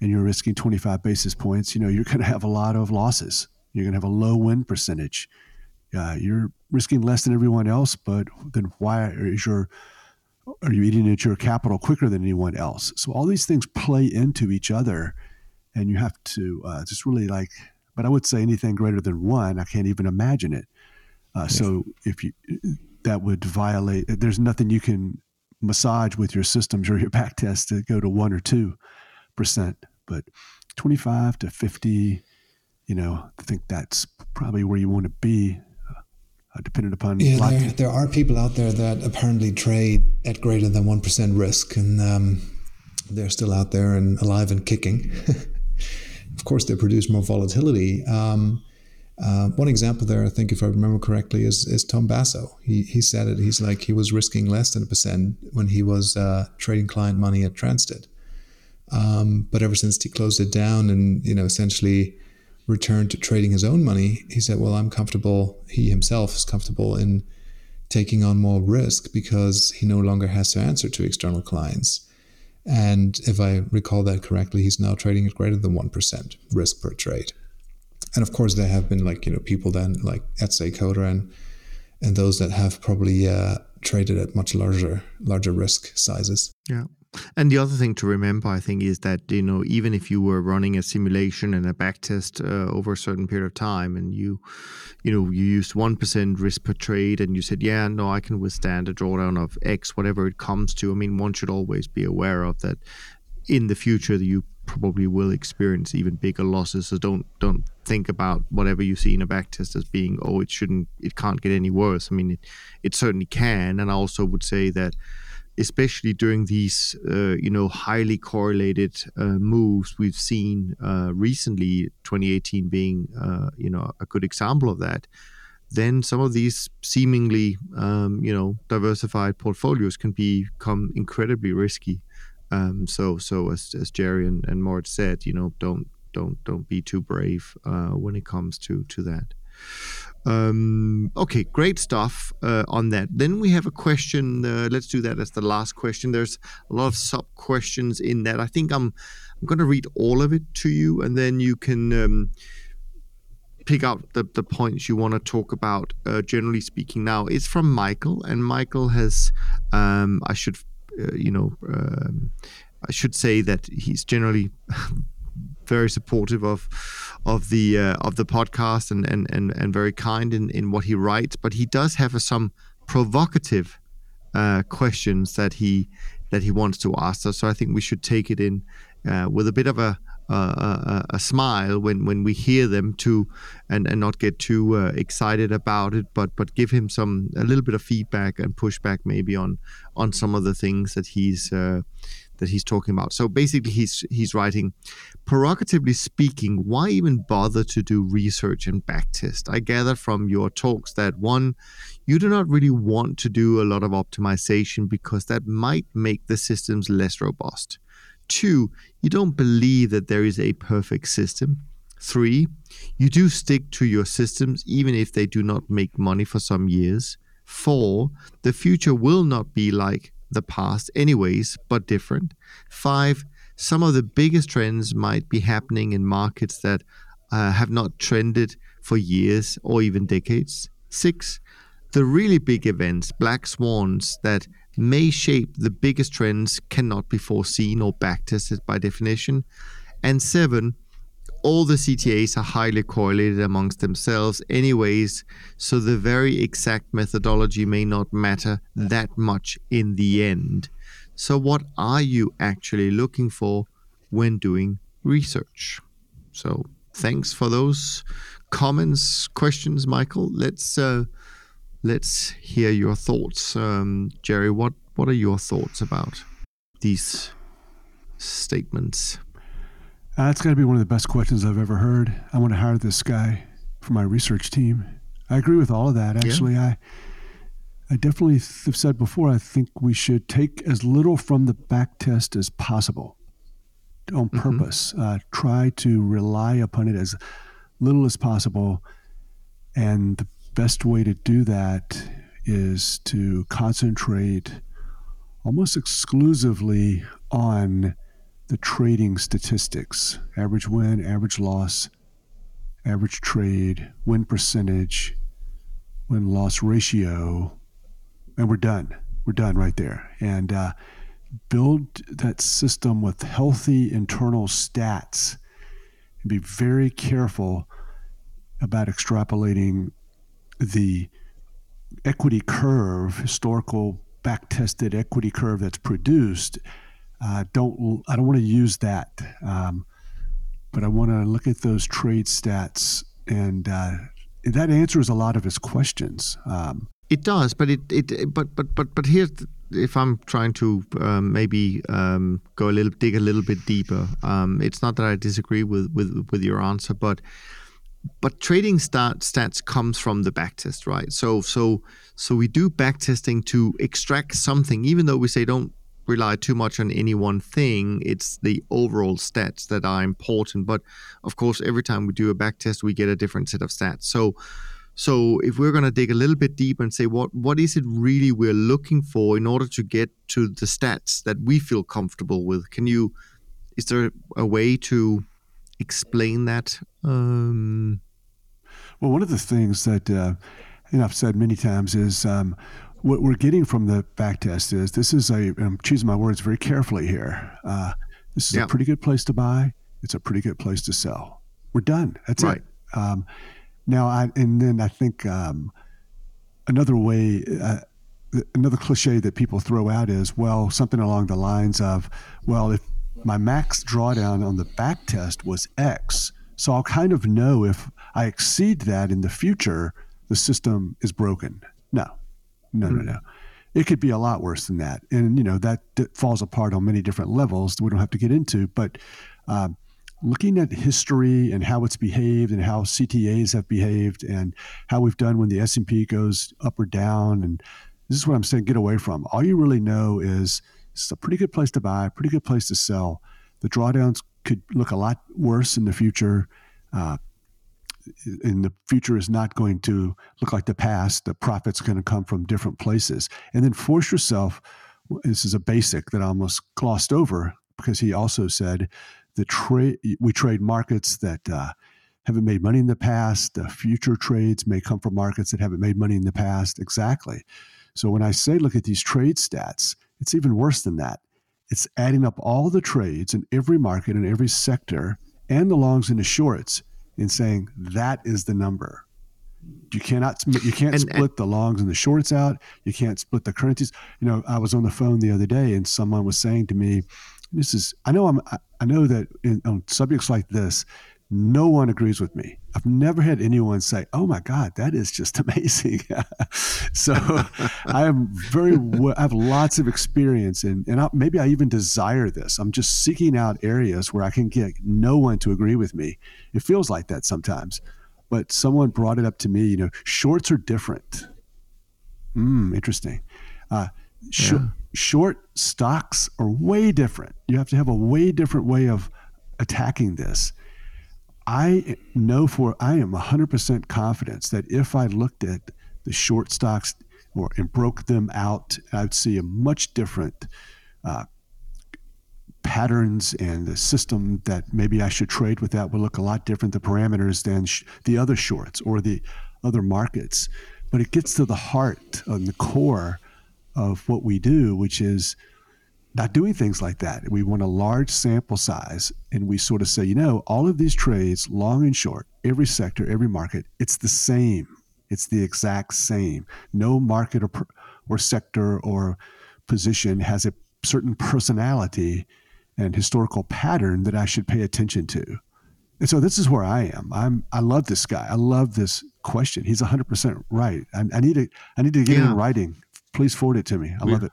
and you're risking 25 basis points, you're going to have a lot of losses. You're going to have a low win percentage. You're risking less than everyone else, but then why are you eating at your capital quicker than anyone else? So all these things play into each other, and you have to just really but I would say anything greater than 1, I can't even imagine it. So if you... that would violate, there's nothing you can massage with your systems or your back test to go to 1 or 2%, but 25 to 50, I think that's probably where you want to be, dependent upon. Yeah, there are people out there that apparently trade at greater than 1% risk, and they're still out there and alive and kicking. Of course, they produce more volatility. One example there, I think, if I remember correctly, is Tom Basso. He said it. He's like, he was risking less than 1% when he was trading client money at Trendstat. But ever since he closed it down and essentially returned to trading his own money, he said, well, he himself is comfortable in taking on more risk because he no longer has to answer to external clients. And if I recall that correctly, he's now trading at greater than 1% risk per trade. And of course, there have been people then at Coder and those that have probably traded at much larger risk sizes. Yeah. And the other thing to remember, I think, is that, even if you were running a simulation and a backtest over a certain period of time, and you used 1% risk per trade and you said, yeah, no, I can withstand a drawdown of X, whatever it comes to. I mean, one should always be aware of that in the future that you probably will experience even bigger losses. So don't think about whatever you see in a backtest as being, it can't get any worse. I mean, it certainly can. And I also would say that especially during these, highly correlated moves we've seen recently, 2018 being, a good example of that, then some of these seemingly, diversified portfolios can become incredibly risky. So as Jerry and Moritz said, don't be too brave when it comes to that. Okay, great stuff on that. Then we have a question. Let's do that as the last question. There's a lot of sub questions in that. I think I'm going to read all of it to you, and then you can pick out the points you want to talk about. Generally speaking, now it's from Michael, and Michael has I should say that he's generally very supportive of the podcast and very kind in what he writes, but he does have some provocative questions that he wants to ask us. So I think we should take it in with a bit of a smile when we hear them too, and not get too excited about it, but give him a little bit of feedback and pushback maybe on some of the things that he's talking about. So basically he's writing, provocatively speaking, why even bother to do research and backtest? I gather from your talks that one, you do not really want to do a lot of optimization because that might make the systems less robust. Two, you don't believe that there is a perfect system. Three, you do stick to your systems even if they do not make money for some years. Four, the future will not be like the past anyways, but different. Five, some of the biggest trends might be happening in markets that have not trended for years or even decades. Six, the really big events, black swans, that may shape the biggest trends cannot be foreseen or backtested by definition. And seven, all the CTAs are highly correlated amongst themselves anyways, so the very exact methodology may not matter that much in the end. So what are you actually looking for when doing research? So thanks for those comments, questions, Michael. Let's hear your thoughts. Jerry, what are your thoughts about these statements? That's got to be one of the best questions I've ever heard. I want to hire this guy for my research team. I agree with all of that. Actually, yeah. I definitely have said before, I think we should take as little from the back test as possible on purpose. Try to rely upon it as little as possible. And the best way to do that is to concentrate almost exclusively on the trading statistics, average win, average loss, average trade, win percentage, win-loss ratio, and we're done. We're done right there. And build that system with healthy internal stats and be very careful about extrapolating the equity curve, historical back-tested equity curve that's produced. I don't want to use that, but I want to look at those trade stats, and that answers a lot of his questions. It does, but it here's if I'm trying to go dig a little bit deeper. It's not that I disagree with your answer, but trading stats comes from the backtest, right? So we do backtesting to extract something, even though we say don't rely too much on any one thing. It's the overall stats that are important. But of course, every time we do a back test, we get a different set of stats. So if we're going to dig a little bit deep and say what is it really we're looking for in order to get to the stats that we feel comfortable with, is there a way to explain that? Well, one of the things that I've said many times is what we're getting from the back test is, I'm choosing my words very carefully here. This is a pretty good place to buy. It's a pretty good place to sell. We're done. That's right. It. I think another way, another cliche that people throw out is, something along the lines of, if my max drawdown on the back test was X, so I'll kind of know if I exceed that in the future, the system is broken. No. It could be a lot worse than that. And, you know, that falls apart on many different levels that we don't have to get into. But looking at history and how it's behaved and how CTAs have behaved and how we've done when the S&P goes up or down, and this is what I'm saying, get away from. All you really know is it's a pretty good place to buy, pretty good place to sell. The drawdowns could look a lot worse in the future. And the future is not going to look like the past. The profit's going to come from different places. And then force yourself, this is a basic that I almost glossed over because he also said, we trade markets that haven't made money in the past. The future trades may come from markets that haven't made money in the past. Exactly. So when I say look at these trade stats, it's even worse than that. It's adding up all the trades in every market and every sector and the longs and the shorts and saying that is the number. You can't split the longs and the shorts out. You can't split the currencies. You know, I was on the phone the other day and someone was saying to me, I know that on subjects like this, no one agrees with me. I've never had anyone say, "Oh my God, that is just amazing." So I have lots of experience and maybe I even desire this. I'm just seeking out areas where I can get no one to agree with me. It feels like that sometimes, but someone brought it up to me, you know, shorts are different. Interesting. Short stocks are way different. You have to have a way different way of attacking this. I am 100% confident that if I looked at the short stocks and broke them out, I'd see a much different patterns, and the system that maybe I should trade with that would look a lot different, the parameters, than the other shorts or the other markets. But it gets to the heart and the core of what we do, which is not doing things like that. We want a large sample size, and we sort of say, you know, all of these trades, long and short, every sector, every market, it's the same. It's the exact same. No market or sector or position has a certain personality and historical pattern that I should pay attention to. And so this is where I am. I love this guy. I love this question. He's 100% right. I need to get it in writing. Please forward it to me. I love it.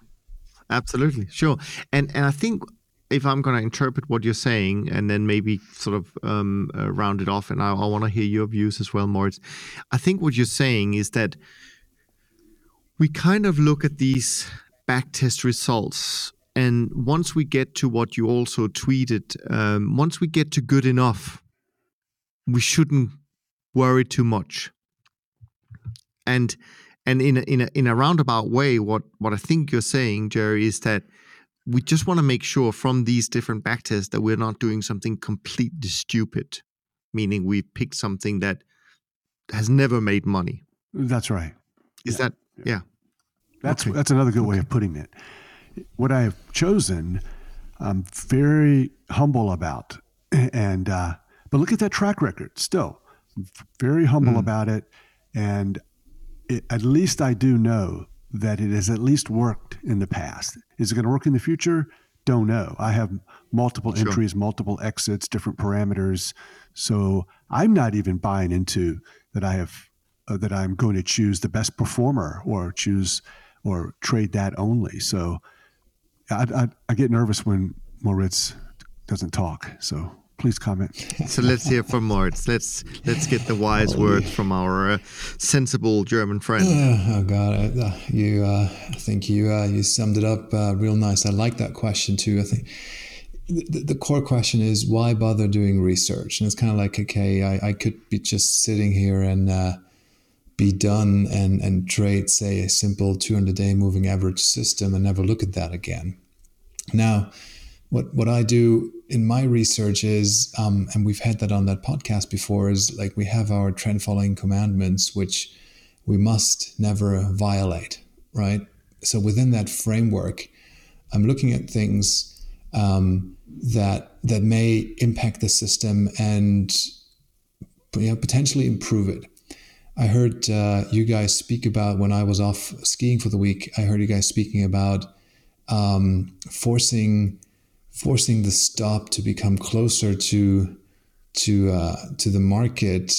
Absolutely. Sure. And I think if I'm going to interpret what you're saying and then maybe sort of round it off, and I want to hear your views as well, Moritz, I think what you're saying is that we kind of look at these backtest results, and once we get to what you also tweeted, once we get to good enough, we shouldn't worry too much. And in a roundabout way, what I think you're saying, Jerry, is that we just want to make sure from these different backtests that we're not doing something completely stupid, meaning we picked something that has never made money. That's right. That's another good way of putting it. What I have chosen, I'm very humble about, and but look at that track record still. I'm very humble about it, and at least I do know that it has at least worked in the past. Is it going to work in the future? Don't know. I have multiple entries, multiple exits, different parameters. So I'm not even buying into that that I'm going to choose the best performer or choose or trade that only. So I get nervous when Moritz doesn't talk. So please comment. So let's hear from Moritz. Let's get the wise words from our sensible German friend. Oh God, I think you summed it up real nice. I like that question too. I think the core question is, why bother doing research? And it's kind of like, okay, I could be just sitting here and be done and trade, say, a simple 200-day moving average system and never look at that again. Now, what I do in my research is, and we've had that on that podcast before, is like we have our trend following commandments, which we must never violate, right? So within that framework, I'm looking at things that may impact the system and potentially improve it. I heard you guys speak about, when I was off skiing for the week, I heard you guys speaking about forcing the stop to become closer to the market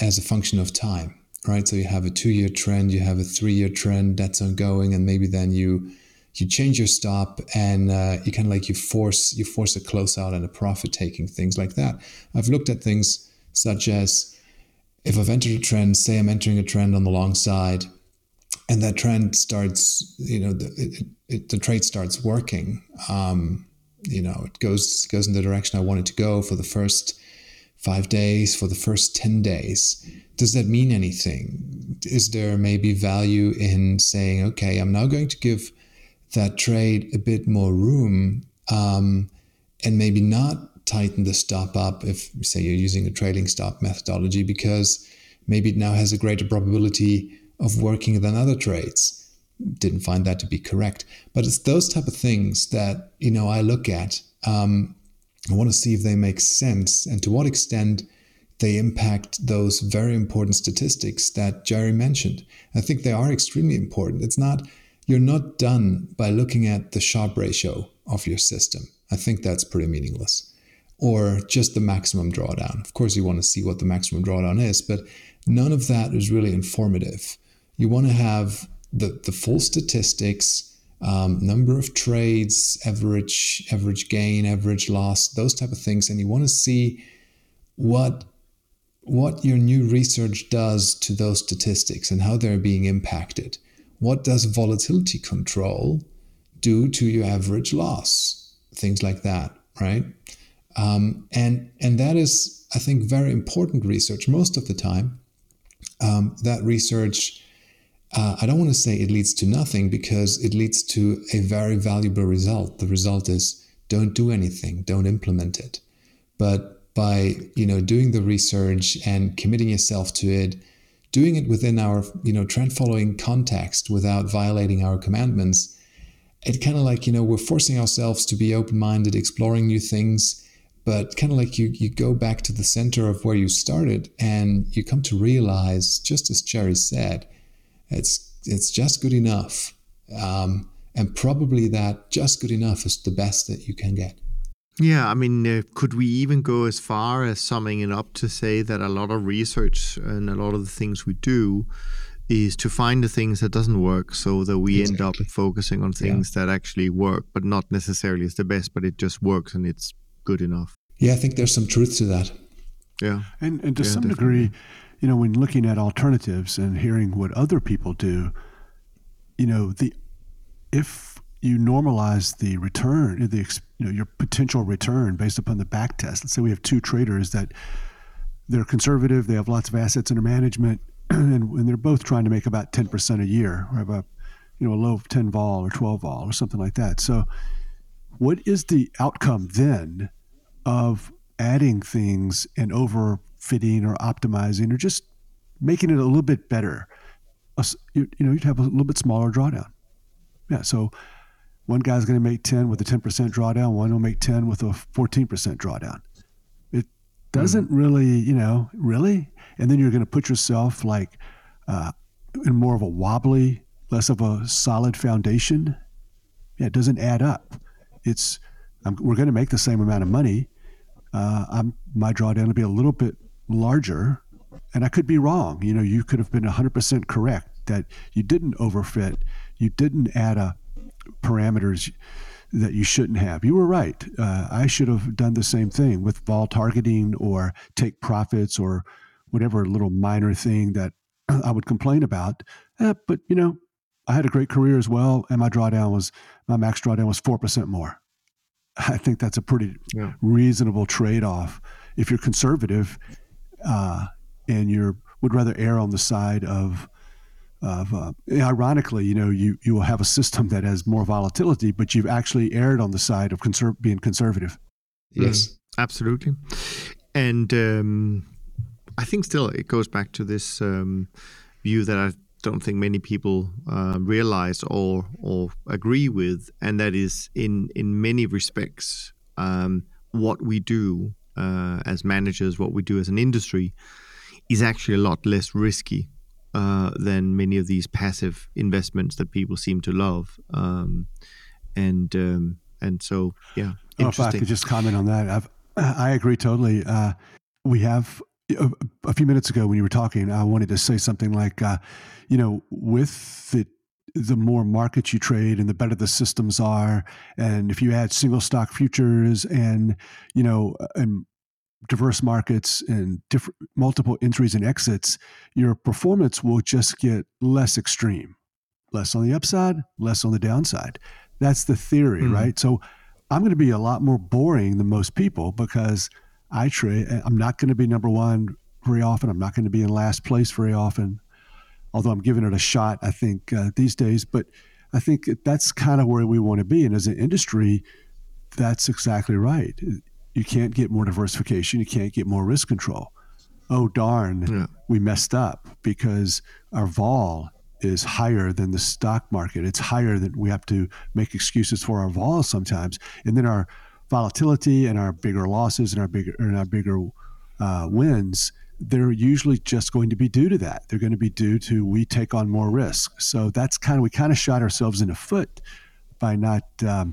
as a function of time, right? So you have a 2-year trend, you have a 3-year trend that's ongoing, and maybe then you change your stop and you kind of like you force a close out and a profit taking, things like that. I've looked at things such as if I've entered a trend, say I'm entering a trend on the long side, and that trend starts, you know, the trade starts working. You know, it goes in the direction I want it to go for the first 5 days, for the first 10 days. Does that mean anything? Is there maybe value in saying, okay, I'm now going to give that trade a bit more room and maybe not tighten the stop up if, say, you're using a trailing stop methodology, because maybe it now has a greater probability of working than other trades. Didn't find that to be correct. But it's those type of things that, you know, I look at. I want to see if they make sense and to what extent they impact those very important statistics that Jerry mentioned. I think they are extremely important. You're not done by looking at the Sharpe ratio of your system. I think that's pretty meaningless. Or just the maximum drawdown. Of course, you want to see what the maximum drawdown is, but none of that is really informative. You want to have the full statistics, number of trades, average gain, average loss, those type of things. And you want to see what your new research does to those statistics and how they're being impacted. What does volatility control do to your average loss? Things like that, right? And that is, I think, very important research most of the time. That research, I don't want to say it leads to nothing, because it leads to a very valuable result. The result is don't do anything, don't implement it. But by, you know, doing the research and committing yourself to it, doing it within our, you know, trend following context without violating our commandments, it kind of like, you know, we're forcing ourselves to be open-minded, exploring new things, but kind of like you go back to the center of where you started and you come to realize, just as Jerry said, it's just good enough. And probably that just good enough is the best that you can get. Yeah, I mean, could we even go as far as summing it up to say that a lot of research and a lot of the things we do is to find the things that doesn't work, so that we end up focusing on things that actually work, but not necessarily is the best, but it just works and it's good enough. Yeah, I think there's some truth to that. Yeah. And to some degree, you know, when looking at alternatives and hearing what other people do, you know, if you normalize the return, your potential return based upon the back test. Let's say we have two traders that they're conservative, they have lots of assets under management, and they're both trying to make about 10% a year, or about, you know, a low of 10 vol or 12 vol or something like that. So what is the outcome then of adding things and overfitting or optimizing or just making it a little bit better? You know, you'd have a little bit smaller drawdown. Yeah, so one guy's going to make 10 with a 10% drawdown. One will make 10 with a 14% drawdown. It doesn't really, you know, really. And then you're going to put yourself like in more of a wobbly, less of a solid foundation. Yeah, it doesn't add up. We're going to make the same amount of money. My drawdown will be a little bit larger, and I could be wrong. You know, you could have been 100% correct that you didn't overfit. You didn't add parameters that you shouldn't have. You were right. I should have done the same thing with vol targeting or take profits or whatever little minor thing that I would complain about. But, you know, I had a great career as well, and my max drawdown was 4% more. I think that's a pretty reasonable trade-off. If you're conservative and you would rather err on the side of ironically, you know, you will have a system that has more volatility, but you've actually erred on the side of being conservative. Yes, absolutely. And I think still it goes back to this view that I don't think many people realize or agree with, and that is in many respects what we do as managers, what we do as an industry, is actually a lot less risky than many of these passive investments that people seem to love, and so yeah. If I could just comment on that, I agree totally. We have a few minutes ago when you were talking, I wanted to say something like, with the more markets you trade and the better the systems are, and if you add single stock futures and, and diverse markets and multiple entries and exits, your performance will just get less extreme, less on the upside, less on the downside. That's the theory, right? So I'm going to be a lot more boring than most people because I trade. I'm not going to be number one very often. I'm not going to be in last place very often, although I'm giving it a shot, I think, these days. But I think that's kind of where we want to be. And as an industry, that's exactly right. You can't get more diversification. You can't get more risk control. Oh, darn, we messed up because our vol is higher than the stock market. It's higher than we have to make excuses for our vol sometimes. And then our volatility and our bigger losses and our bigger wins, they're usually just going to be due to that. They're going to be due to we take on more risk. So that's we shot ourselves in the foot by not, as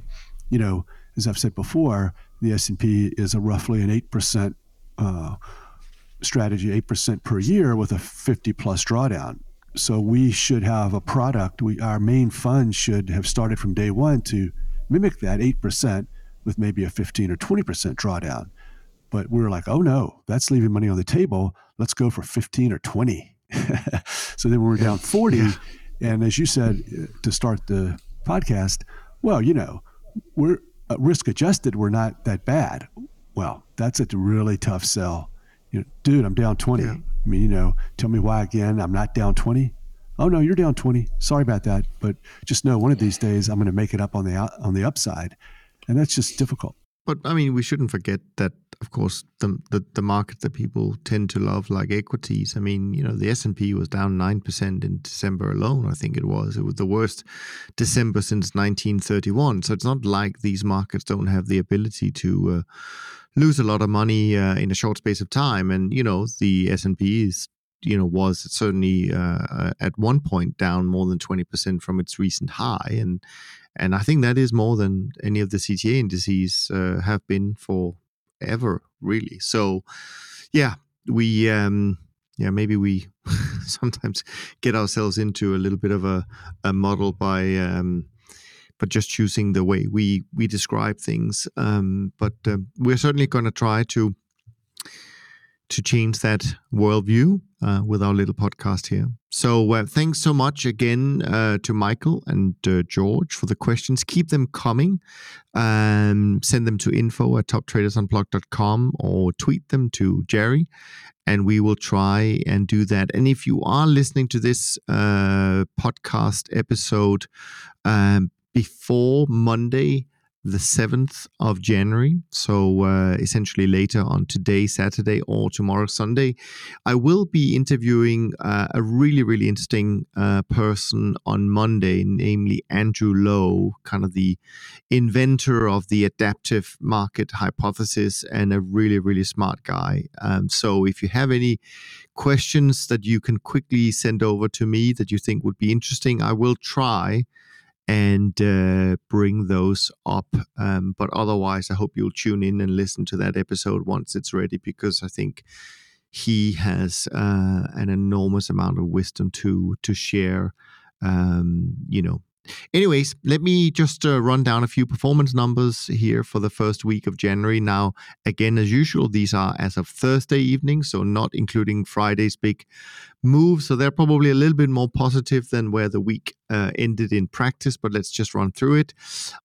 I've said before, the S&P is roughly an 8% strategy, 8% per year with a 50 plus drawdown. So we should have a product. Our main fund should have started from day one to mimic that 8% with maybe a 15 or 20% drawdown. But we're like, oh no, that's leaving money on the table. Let's go for 15 or 20. So then we were down 40. Yeah. And as you said to start the podcast, well, we're risk adjusted. We're not that bad. Well, that's a really tough sell. Dude, I'm down 20. Yeah. I mean, tell me why again, I'm not down 20. Oh no, you're down 20. Sorry about that. But just know one of these days I'm going to make it up on the upside. And that's just difficult. But I mean, we shouldn't forget that, of course, the market that people tend to love, like equities. I mean, the S&P was down 9% in December alone, I think it was. It was the worst December since 1931. So it's not like these markets don't have the ability to lose a lot of money in a short space of time. And, the S&P is, was certainly at one point down more than 20% from its recent high. And I think that is more than any of the CTA indices have been forever, really. So, yeah, we maybe we sometimes get ourselves into a little bit of a model by but just choosing the way we describe things. But we're certainly going to try to change that worldview with our little podcast here. So thanks so much again to Michael and George for the questions. Keep them coming. Send them to info@toptradersunplugged.com or tweet them to Jerry, and we will try and do that. And if you are listening to this podcast episode before Monday, the 7th of January, so essentially later on today, Saturday, or tomorrow, Sunday, I will be interviewing a really, really interesting person on Monday, namely Andrew Lo, kind of the inventor of the adaptive market hypothesis and a really, really smart guy. So if you have any questions that you can quickly send over to me that you think would be interesting, I will try and bring those up. But otherwise, I hope you'll tune in and listen to that episode once it's ready, because I think he has an enormous amount of wisdom to share. Anyways, let me just run down a few performance numbers here for the first week of January. Now, again, as usual, these are as of Thursday evening, so not including Friday's big move. So they're probably a little bit more positive than where the week ended in practice, but let's just run through it.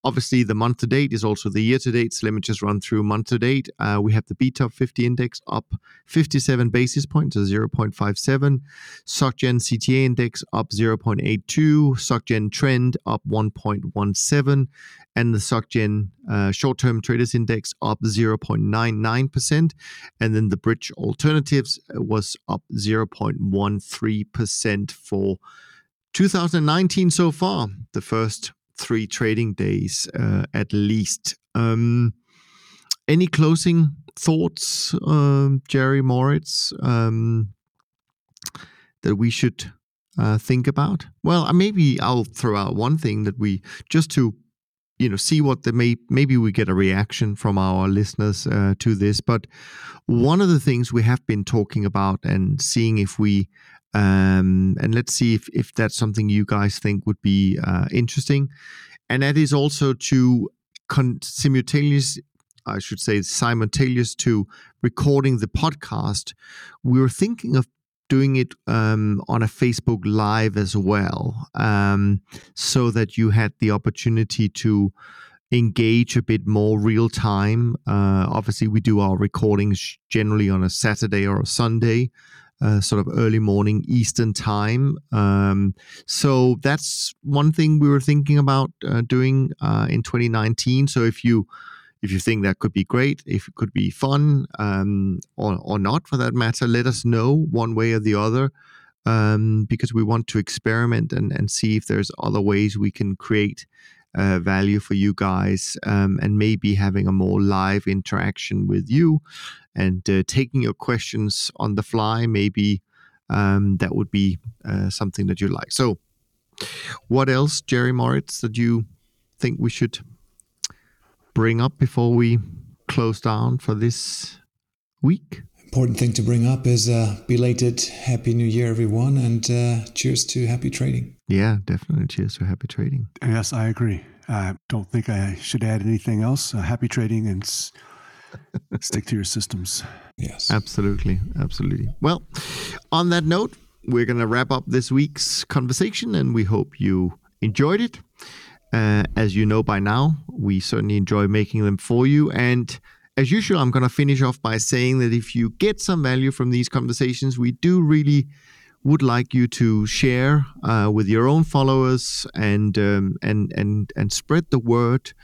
Obviously, the month-to-date is also the year-to-date, so let me just run through month-to-date. We have the BTOP50 index up 57 basis points, so 0.57. SOCGEN CTA index up 0.82. SOCGEN Trend up 1.17. And the SOCGEN Short-Term Traders Index up 0.99%. And then the Bridge Alternatives was up 0.13% for 2019 so far, the first 3 trading days at least. Any closing thoughts, Jerry, Moritz, that we should think about? Well, maybe I'll throw out one thing that we, just to see what they maybe we get a reaction from our listeners to this. But one of the things we have been talking about and seeing if we, and let's see if that's something you guys think would be interesting. And that is also to simultaneous to recording the podcast. We were thinking of doing it on a Facebook Live as well, so that you had the opportunity to engage a bit more real time. Obviously, we do our recordings generally on a Saturday or a Sunday, sort of early morning Eastern time. So that's one thing we were thinking about doing in 2019. So if you think that could be great, if it could be fun or not for that matter, let us know one way or the other, because we want to experiment and see if there's other ways we can create value for you guys, and maybe having a more live interaction with you and taking your questions on the fly. Maybe that would be something that you like. So what else, Jerry, Moritz, that you think we should bring up before we close down for this week? Important thing to bring up is belated Happy New Year, everyone, and cheers to happy trading. Yeah, definitely. Cheers to happy trading. Yes, I agree. I don't think I should add anything else. Happy trading and stick to your systems. Yes. Absolutely. Absolutely. Well, on that note, we're going to wrap up this week's conversation, and we hope you enjoyed it. As you know by now, we certainly enjoy making them for you. And as usual, I'm going to finish off by saying that if you get some value from these conversations, we do really would like you to share with your own followers and spread the word,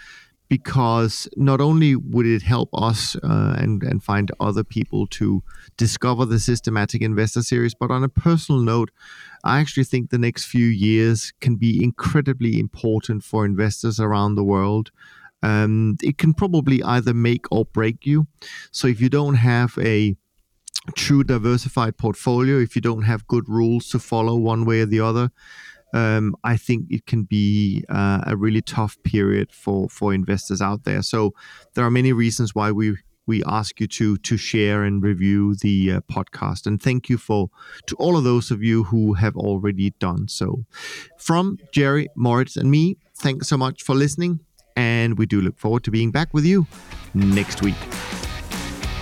because not only would it help us and find other people to discover the Systematic Investor Series, but on a personal note, I actually think the next few years can be incredibly important for investors around the world. It can probably either make or break you. So if you don't have a true diversified portfolio, if you don't have good rules to follow one way or the other, I think it can be a really tough period for investors out there. So there are many reasons why we ask you to share and review the podcast. And thank you to all of those of you who have already done so. From Jerry, Moritz, and me, thanks so much for listening. And we do look forward to being back with you next week.